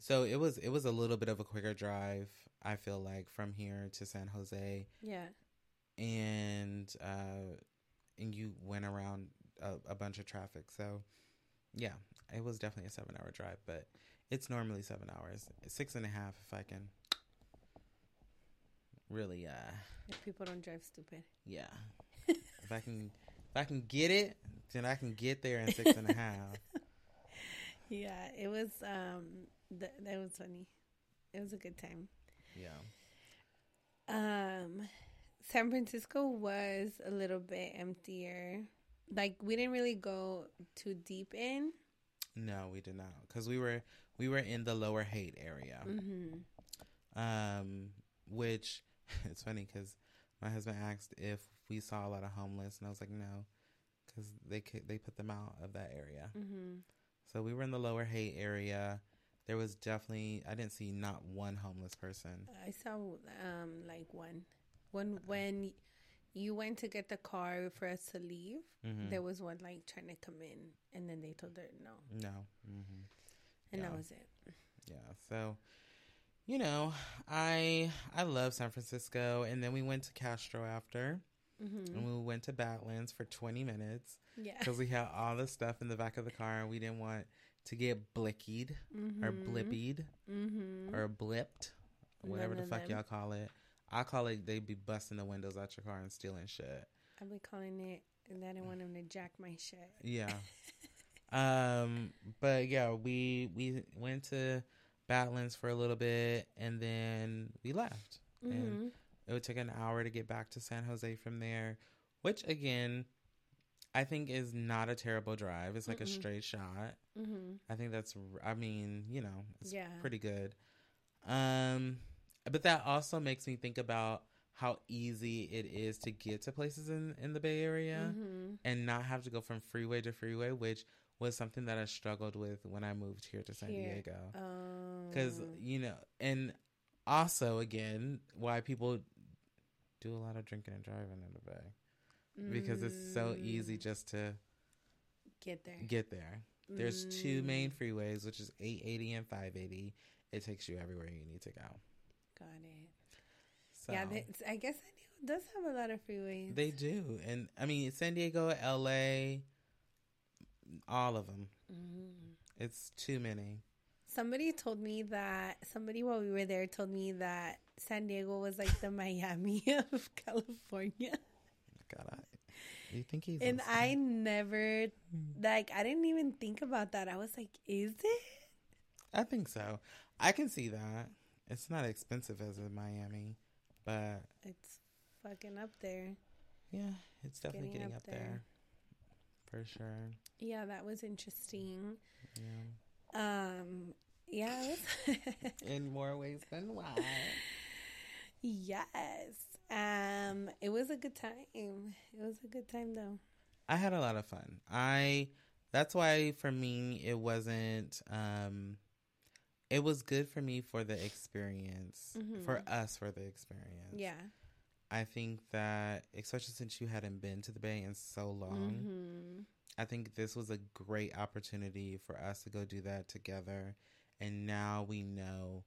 so it was it was a little bit of a quicker drive, I feel like, from here to San Jose. Yeah. And uh, and you went around a, a bunch of traffic. So, yeah, it was definitely a seven-hour drive, but it's normally seven hours. Six and a half if I can really... Uh, if people don't drive stupid. Yeah. if I can if I can get it, then I can get there in six and a half. Yeah, it was... Um, th- that was funny. It was a good time. Yeah. Um, San Francisco was a little bit emptier. Like, we didn't really go too deep in. No, we did not, because we were we were in the Lower Haight area, mm-hmm. um, which it's funny because my husband asked if we saw a lot of homeless, and I was like, no, because they they put them out of that area. Mm-hmm. So we were in the Lower Haight area. There was definitely I didn't see not one homeless person. I saw um like one, one when. You went to get the car for us to leave. Mm-hmm. There was one, like, trying to come in, and then they told her no. No. Mm-hmm. And yeah. That was it. Yeah. So, you know, I I love San Francisco. And then we went to Castro after. Mm-hmm. And we went to Batlands for twenty minutes. Yeah. Because we had all the stuff in the back of the car, and we didn't want to get blickied mm-hmm. or blippied mm-hmm. or blipped, whatever None the fuck them. Y'all call it. I call it they be busting the windows out your car and stealing shit. I be calling it, and I didn't want them to jack my shit. Yeah. um, but yeah, we we went to Batlands for a little bit, and then we left. Mm-hmm. And it would take an hour to get back to San Jose from there, which again, I think is not a terrible drive. It's like mm-hmm. a straight shot. Mm-hmm. I think that's. I mean, you know, it's yeah. pretty good. Um. But that also makes me think about how easy it is to get to places in, in the Bay Area mm-hmm. and not have to go from freeway to freeway, which was something that I struggled with when I moved here to San here. Diego. Because, um. you know, and also, again, why people do a lot of drinking and driving in the Bay. Mm. Because it's so easy just to get there. Get there. Mm. There's two main freeways, which is eight eighty and five eighty. It takes you everywhere you need to go. Got it. So, yeah, they, I guess San Diego does have a lot of freeways. They do. And, I mean, San Diego, L A, all of them. Mm-hmm. It's too many. Somebody told me that, somebody while we were there told me that San Diego was like the Miami of California. God, I, you think he's And insane. I never, like, I didn't even think about that. I was like, is it? I think so. I can see that. It's not expensive as in Miami, but... It's fucking up there. Yeah, it's definitely getting, getting up, up there. there. For sure. Yeah, that was interesting. Yeah. Um, yeah. In more ways than one. Yes. Um, it was a good time. It was a good time, though. I had a lot of fun. I... That's why, for me, it wasn't... Um, It was good for me for the experience, mm-hmm. for us, for the experience. Yeah. I think that, especially since you hadn't been to the Bay in so long, mm-hmm. I think this was a great opportunity for us to go do that together. And now we know,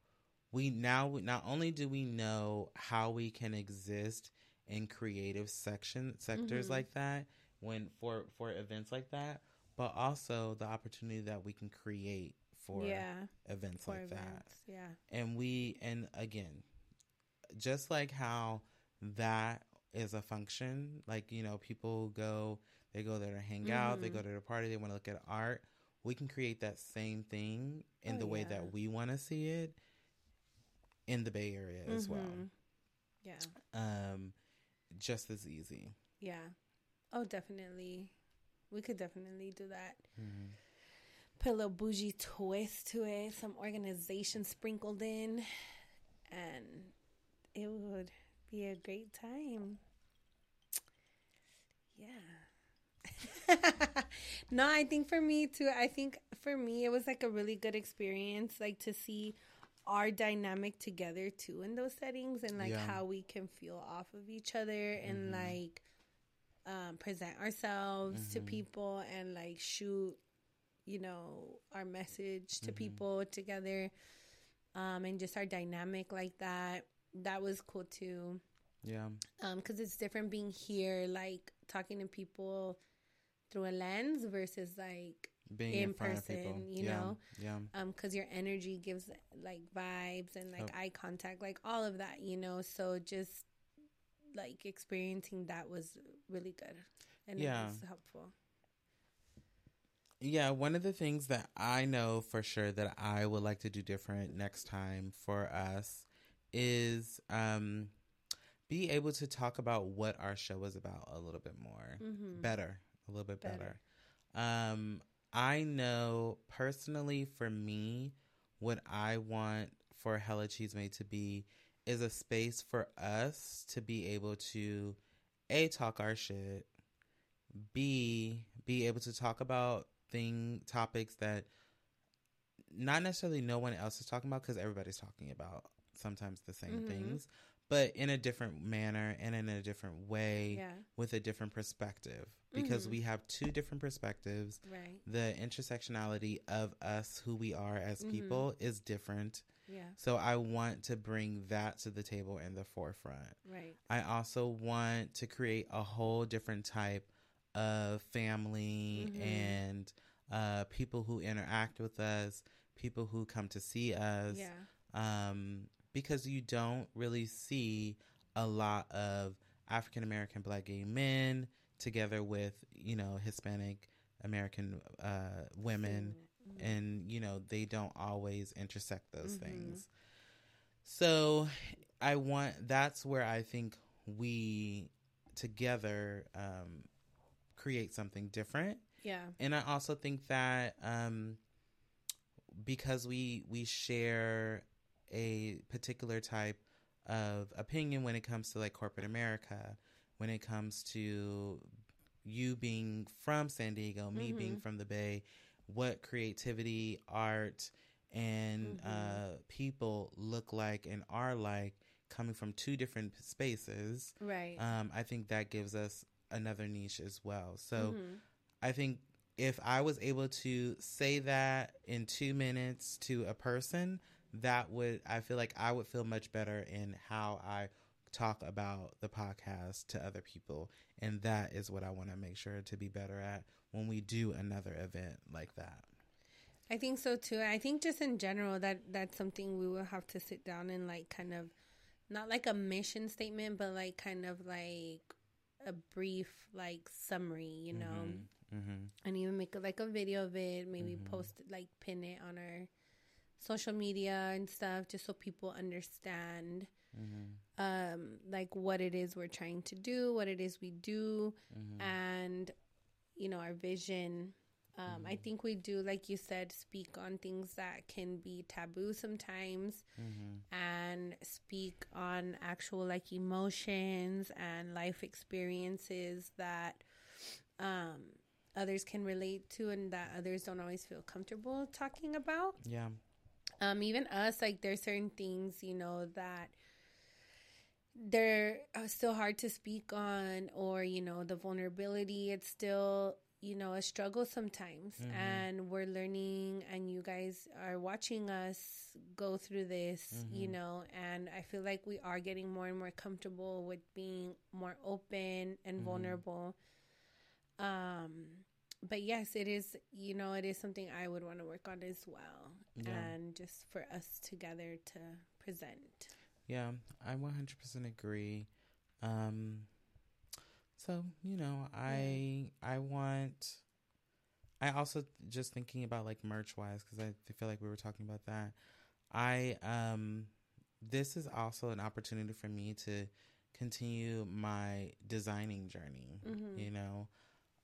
we now, not only do we know how we can exist in creative section sectors mm-hmm. like that, when for, for events like that, but also the opportunity that we can create. For yeah. events for like events. That. Yeah. And we, and again, just like how that is a function, like, you know, people go, they go there to hang mm-hmm. out, they go to the party, they want to look at art. We can create that same thing in oh, the way yeah. that we want to see it in the Bay Area mm-hmm. as well. Yeah. Um, just as easy. Yeah. Oh, definitely. We could definitely do that. Mm-hmm. Put a little bougie twist to it, some organization sprinkled in, and it would be a great time. Yeah. No, I think for me too, I think for me it was like a really good experience, like to see our dynamic together too in those settings, and like yeah. how we can feel off of each other mm-hmm. and like um, present ourselves mm-hmm. to people and like shoot, you know, our message to mm-hmm. people together, um, and just our dynamic like that. That was cool too. Yeah. Um, because it's different being here, like talking to people through a lens versus like being in, in person, you yeah. know? Yeah. Um, because your energy gives like vibes and like oh. eye contact, like all of that, you know? So just like experiencing that was really good and yeah. it was helpful. Yeah, one of the things that I know for sure that I would like to do different next time for us is um, be able to talk about what our show is about a little bit more. Mm-hmm. Better. A little bit better. better. Um, I know personally for me, what I want for Hella Chisme to be is a space for us to be able to, A, talk our shit, B, be able to talk about thing topics that not necessarily no one else is talking about, because everybody's talking about sometimes the same mm-hmm. things, but in a different manner and in a different way yeah. with a different perspective, because mm-hmm. we have two different perspectives. Right. The intersectionality of us, who we are as mm-hmm. people, is different. Yeah. So I want to bring that to the table in the forefront. Right. I also want to create a whole different type of family mm-hmm. and uh, people who interact with us, people who come to see us. Yeah. Um, because you don't really see a lot of African-American Black gay men together with, you know, Hispanic-American uh, women. Mm-hmm. And, you know, they don't always intersect those mm-hmm. things. So I want, that's where I think we together um, create something different. Yeah. And I also think that um, because we we share a particular type of opinion when it comes to like corporate America, when it comes to you being from San Diego, me mm-hmm. being from the Bay, what creativity, art, and mm-hmm. uh, people look like and are like coming from two different spaces. Right. Um, I think that gives us another niche as well. So mm-hmm. I think if I was able to say that in two minutes to a person, that would, I feel like I would feel much better in how I talk about the podcast to other people. And that is what I want to make sure to be better at when we do another event like that. I think so too. I think just in general that that's something we will have to sit down and like kind of, not like a mission statement, but like kind of like a brief like summary, you know, mm-hmm. Mm-hmm. and even make like a video of it, maybe mm-hmm. post it, like pin it on our social media and stuff, just so people understand mm-hmm. um like what it is we're trying to do, what it is we do mm-hmm. and you know our vision. um mm-hmm. I think we do, like you said, speak on things that can be taboo sometimes mm-hmm. and speak on actual like emotions and life experiences that um others can relate to and that others don't always feel comfortable talking about. Yeah. Um, even us, like, there's certain things, you know, that they're still hard to speak on, or, you know, the vulnerability, it's still, you know, a struggle sometimes. Mm-hmm. And we're learning, and you guys are watching us go through this, mm-hmm. you know, and I feel like we are getting more and more comfortable with being more open and mm-hmm. vulnerable. Um, But yes, it is, you know, it is something I would want to work on as well. Yeah. And just for us together to present. Yeah, I one hundred percent agree. Um, so, you know, I yeah. I want, I also just thinking about like merch wise, because I feel like we were talking about that. I, um, this is also an opportunity for me to continue my designing journey, mm-hmm. you know.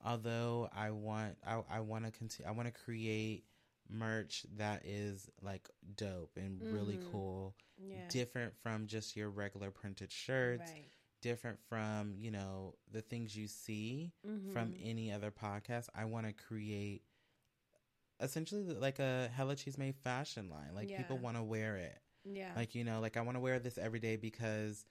Although I want, I, I want to continue, I want to create merch that is like dope and mm-hmm. really cool, yeah. different from just your regular printed shirts, right. different from, you know, the things you see mm-hmm. from any other podcast. I want to create essentially like a Hella Chisme fashion line. Like yeah. people want to wear it. Yeah. Like, you know, like I want to wear this every day because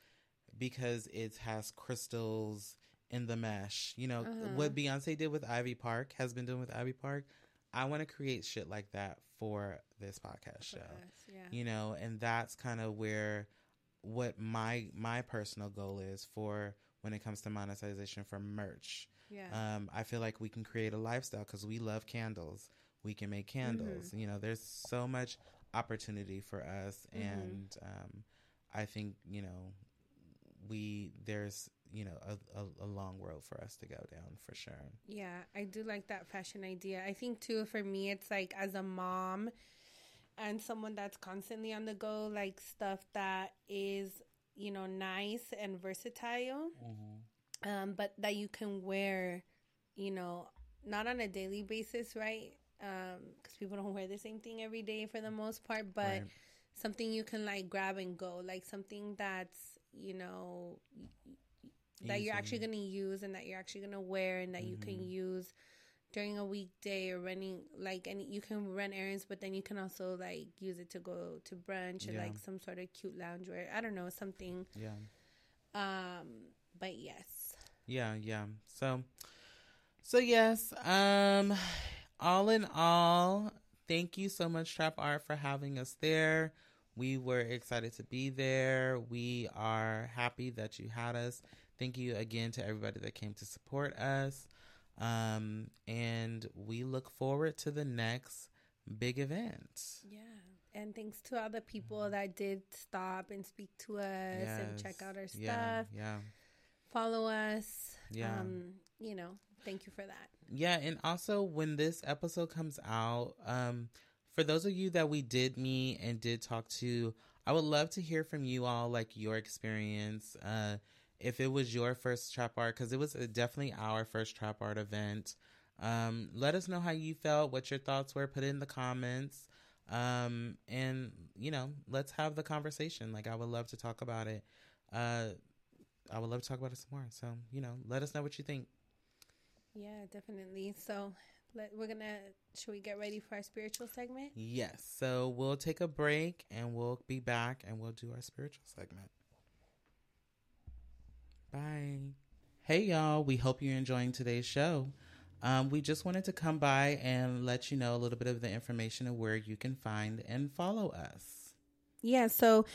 because it has crystals in the mesh. You know, uh-huh. what Beyonce did with Ivy Park, has been doing with Ivy Park. I want to create shit like that for this podcast show. Us, yeah. You know, and that's kind of where what my my personal goal is for when it comes to monetization for merch. Yeah. Um, I feel like we can create a lifestyle because we love candles. We can make candles. Mm-hmm. You know, there's so much opportunity for us. Mm-hmm. And um, I think, you know, we there's, you know, a, a, a long road for us to go down for sure. Yeah, I do like that fashion idea. I think, too, for me, it's like as a mom and someone that's constantly on the go, like stuff that is, you know, nice and versatile, mm-hmm. um, but that you can wear, you know, not on a daily basis, right? Because um, people don't wear the same thing every day for the most part, but right. something you can like grab and go, like something that's, you know, that Easy. You're actually going to use and that you're actually going to wear and that mm-hmm. you can use during a weekday or running, like, and you can run errands, but then you can also like use it to go to brunch or yeah. like some sort of cute loungewear. I don't know, something. Yeah. Um. But yes. Yeah. Yeah. So. So yes. Um. All in all, thank you so much, TrapxArt, for having us there. We were excited to be there. We are happy that you had us. Thank you again to everybody that came to support us. Um, and we look forward to the next big event. Yeah. And thanks to all the people that did stop and speak to us yes. and check out our stuff. Yeah. yeah. Follow us. Yeah. Um, you know, thank you for that. Yeah, and also when this episode comes out, um, for those of you that we did meet and did talk to, I would love to hear from you all, like your experience. Uh, if it was your first TrapxArt, because it was a, definitely our first TrapxArt event. Um, let us know how you felt, what your thoughts were. Put it in the comments, um, and you know, let's have the conversation. Like I would love to talk about it. Uh, I would love to talk about it some more. So you know, let us know what you think. Yeah, definitely. So let, we're going to, should we get ready for our spiritual segment? Yes. So we'll take a break and we'll be back and we'll do our spiritual segment. Bye. Hey, y'all. We hope you're enjoying today's show. Um, we just wanted to come by and let you know a little bit of the information of where you can find and follow us. Yeah. So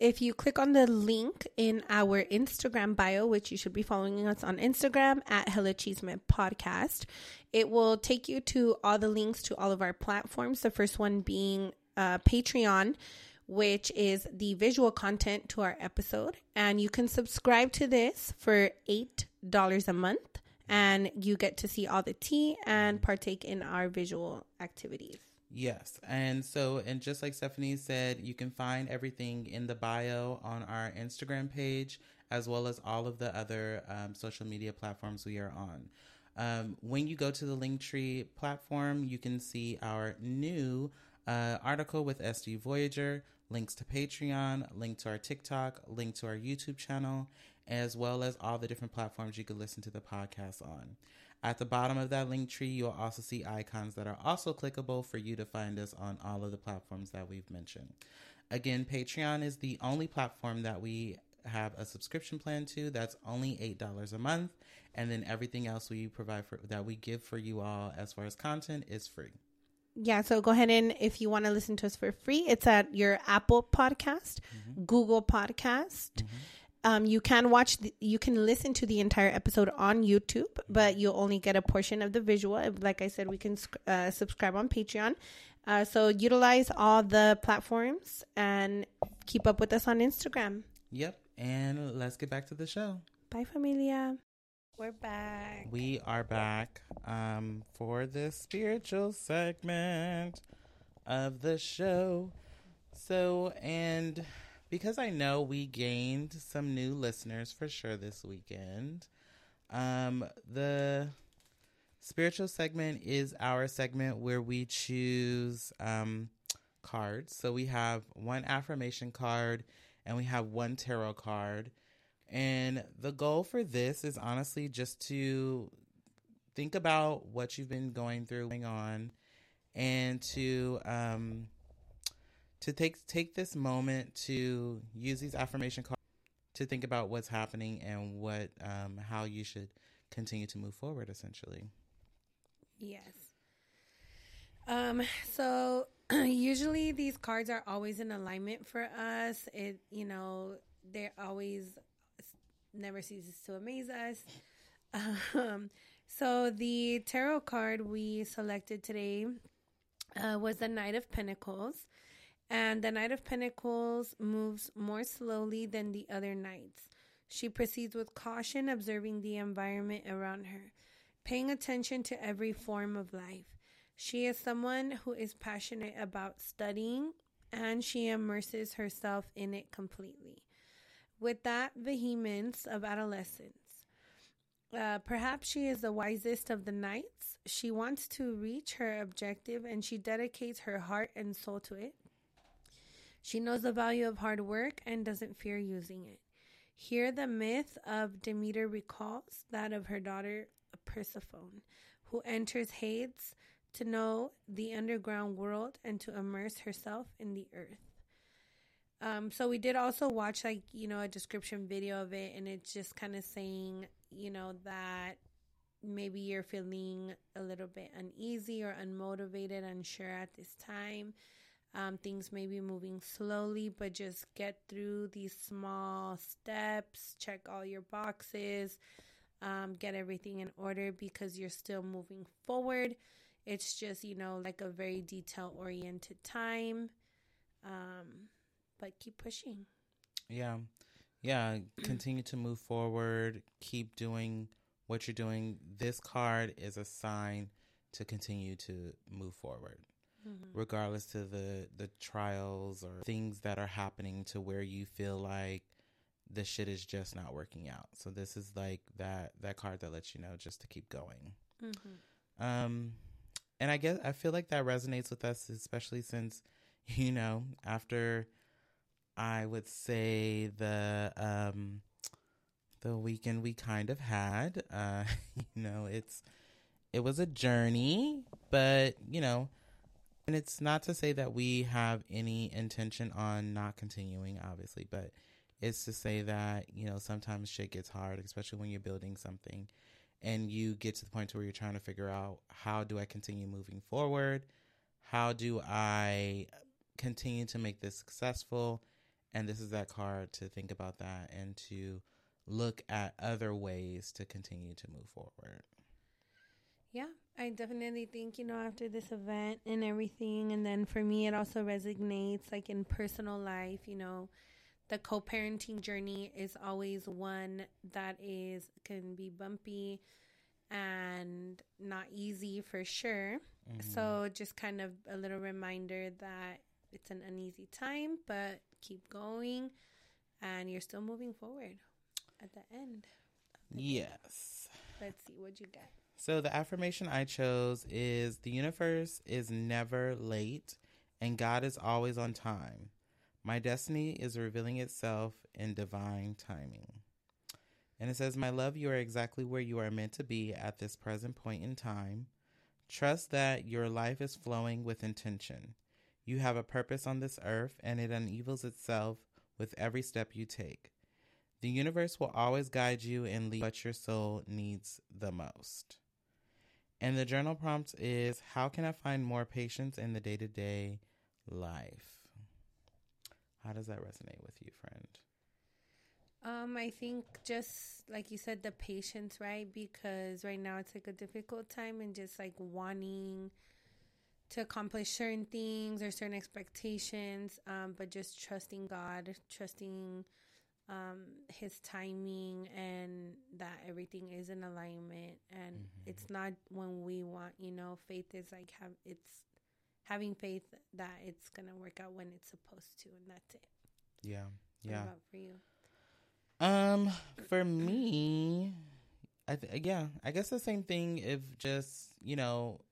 if you click on the link in our Instagram bio, which you should be following us on Instagram at Hella Chisme Podcast, it will take you to all the links to all of our platforms. The first one being uh, Patreon, which is the visual content to our episode. And you can subscribe to this for eight dollars a month. And you get to see all the tea and partake in our visual activities. Yes. And so, and just like Stephanie said, you can find everything in the bio on our Instagram page, as well as all of the other um, social media platforms we are on. Um, when you go to the Linktree platform, you can see our new uh, article with S D Voyager, links to Patreon, link to our TikTok, link to our YouTube channel, as well as all the different platforms you can listen to the podcast on. At the bottom of that link tree, you'll also see icons that are also clickable for you to find us on all of the platforms that we've mentioned. Again, Patreon is the only platform that we have a subscription plan to. That's only eight dollars a month. And then everything else we provide for that we give for you all as far as content is free. Yeah, so go ahead and if you want to listen to us for free, it's at your Apple Podcast, mm-hmm. Google Podcast. Mm-hmm. Um, you can watch, the, you can listen to the entire episode on YouTube, but you'll only get a portion of the visual. Like I said, we can uh, subscribe on Patreon. Uh, so utilize all the platforms and keep up with us on Instagram. Yep. And let's get back to the show. Bye, familia. We're back. We are back um, for the spiritual segment of the show. So, and... because I know we gained some new listeners for sure this weekend. Um, the spiritual segment is our segment where we choose um, cards. So we have one affirmation card and we have one tarot card. And the goal for this is honestly just to think about what you've been going through, going on, and to um, to take take this moment to use these affirmation cards to think about what's happening and what um, how you should continue to move forward, essentially. Yes. Um. So usually these cards are always in alignment for us. It you know they're always never ceases to amaze us. Um. So the tarot card we selected today uh, was the Knight of Pentacles. And the Knight of Pentacles moves more slowly than the other knights. She proceeds with caution, observing the environment around her, paying attention to every form of life. She is someone who is passionate about studying, and she immerses herself in it completely. With that vehemence of adolescence, Uh, perhaps she is the wisest of the knights. She wants to reach her objective, and she dedicates her heart and soul to it. She knows the value of hard work and doesn't fear using it. Here, the myth of Demeter recalls that of her daughter Persephone, who enters Hades to know the underground world and to immerse herself in the earth. Um, so we did also watch, like, you know, a description video of it, and it's just kind of saying, you know, that maybe you're feeling a little bit uneasy or unmotivated, unsure at this time. Um, things may be moving slowly, but just get through these small steps, check all your boxes, um, get everything in order because you're still moving forward. It's just, you know, like a very detail-oriented time. Um, but keep pushing. Yeah. Yeah, continue to move forward. Keep doing what you're doing. This card is a sign to continue to move forward, mm-hmm. regardless to the, the trials or things that are happening to where you feel like the shit is just not working out. So this is like that, that card that lets you know just to keep going. Mm-hmm. Um, and I guess I feel like that resonates with us, especially since, you know, after... I would say the um, the weekend we kind of had, uh, you know, it's it was a journey, but, you know, and it's not to say that we have any intention on not continuing, obviously, but it's to say that, you know, sometimes shit gets hard, especially when you're building something and you get to the point where you're trying to figure out, how do I continue moving forward? How do I continue to make this successful? And this is that card to think about that and to look at other ways to continue to move forward. Yeah, I definitely think, you know, after this event and everything, and then for me, it also resonates like in personal life, you know, the co-parenting journey is always one that is can be bumpy and not easy for sure. Mm-hmm. So just kind of a little reminder that it's an uneasy time, but keep going and you're still moving forward at the end. The yes. Day. Let's see what you get. So the affirmation I chose is, the universe is never late and God is always on time. My destiny is revealing itself in divine timing. And it says, my love, you are exactly where you are meant to be at this present point in time. Trust that your life is flowing with intention. You have a purpose on this earth, and it unravels itself with every step you take. The universe will always guide you and lead what your soul needs the most. And the journal prompt is, how can I find more patience in the day-to-day life? How does that resonate with you, friend? Um, I think just like you said, the patience, right? Because right now it's like a difficult time, and just like wanting to accomplish certain things or certain expectations, um, but just trusting God, trusting um, His timing, and that everything is in alignment. And mm-hmm. it's not when we want, you know, faith is like have it's having faith that it's gonna work out when it's supposed to, and that's it. Yeah, yeah. What about for you? Um, for me, I th- yeah, I guess the same thing. If just, you know,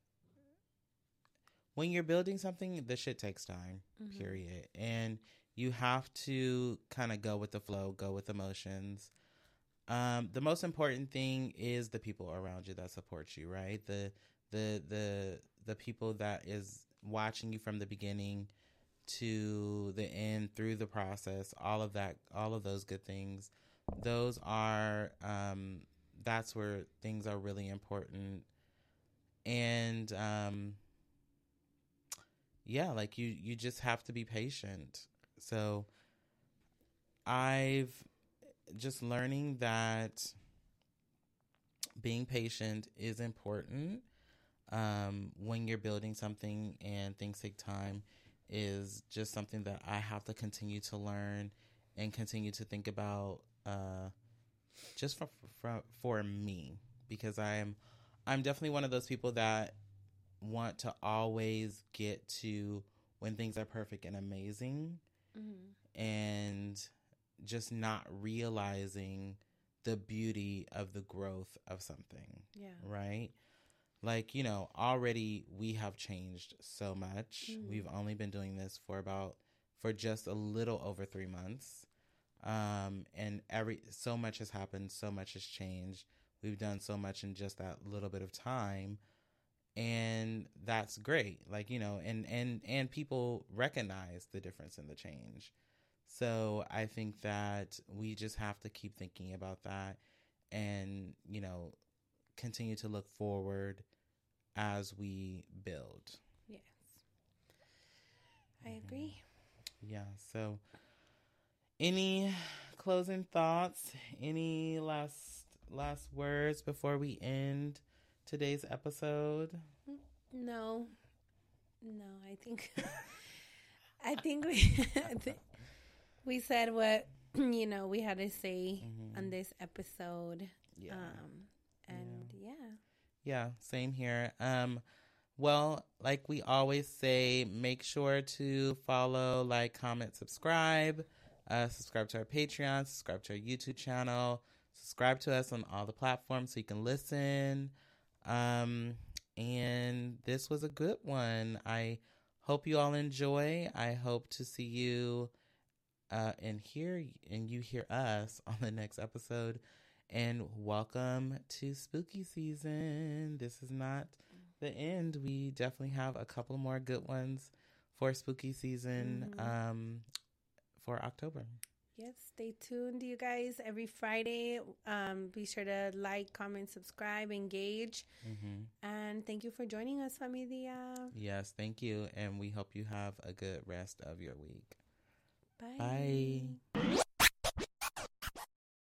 when you're building something, the shit takes time, mm-hmm. period. And you have to kind of go with the flow, go with emotions. Um, the most important thing is the people around you that support you, right? The the the the people that is watching you from the beginning to the end, through the process, all of that, all of those good things. Those are um, that's where things are really important. And um, yeah, like you, you just have to be patient. So I've just learning that being patient is important um, when you're building something and things take time is just something that I have to continue to learn and continue to think about uh, just for, for for me, because I'm I'm definitely one of those people that want to always get to when things are perfect and amazing, mm-hmm. and just not realizing the beauty of the growth of something. Yeah. Right? Like, you know, already we have changed so much. Mm. We've only been doing this for about, for just a little over three months. Um, and every, so much has happened. So much has changed. We've done so much in just that little bit of time. And that's great. Like, you know, and, and, and people recognize the difference in the change. So I think that we just have to keep thinking about that and, you know, continue to look forward as we build. Yes. I agree. Yeah. So any closing thoughts, any last last words before we end today's episode? No. No, I think I think we I think, we said what, you know, we had to say mm-hmm. on this episode. Yeah. Um, and yeah. yeah. Yeah, same here. Um, well, like we always say, make sure to follow, like, comment, subscribe. Uh, subscribe to our Patreon. Subscribe to our YouTube channel. Subscribe to us on all the platforms so you can listen. Um, and this was a good one. I hope you all enjoy. I hope to see you. Uh, and hear and you hear us on the next episode. And welcome to spooky season. This is not the end. We definitely have a couple more good ones for spooky season mm-hmm. um, for October. Yes, stay tuned, you guys. Every Friday, um, be sure to like, comment, subscribe, engage. Mm-hmm. And thank you for joining us, familia. Yes, thank you. And we hope you have a good rest of your week. Bye. Bye.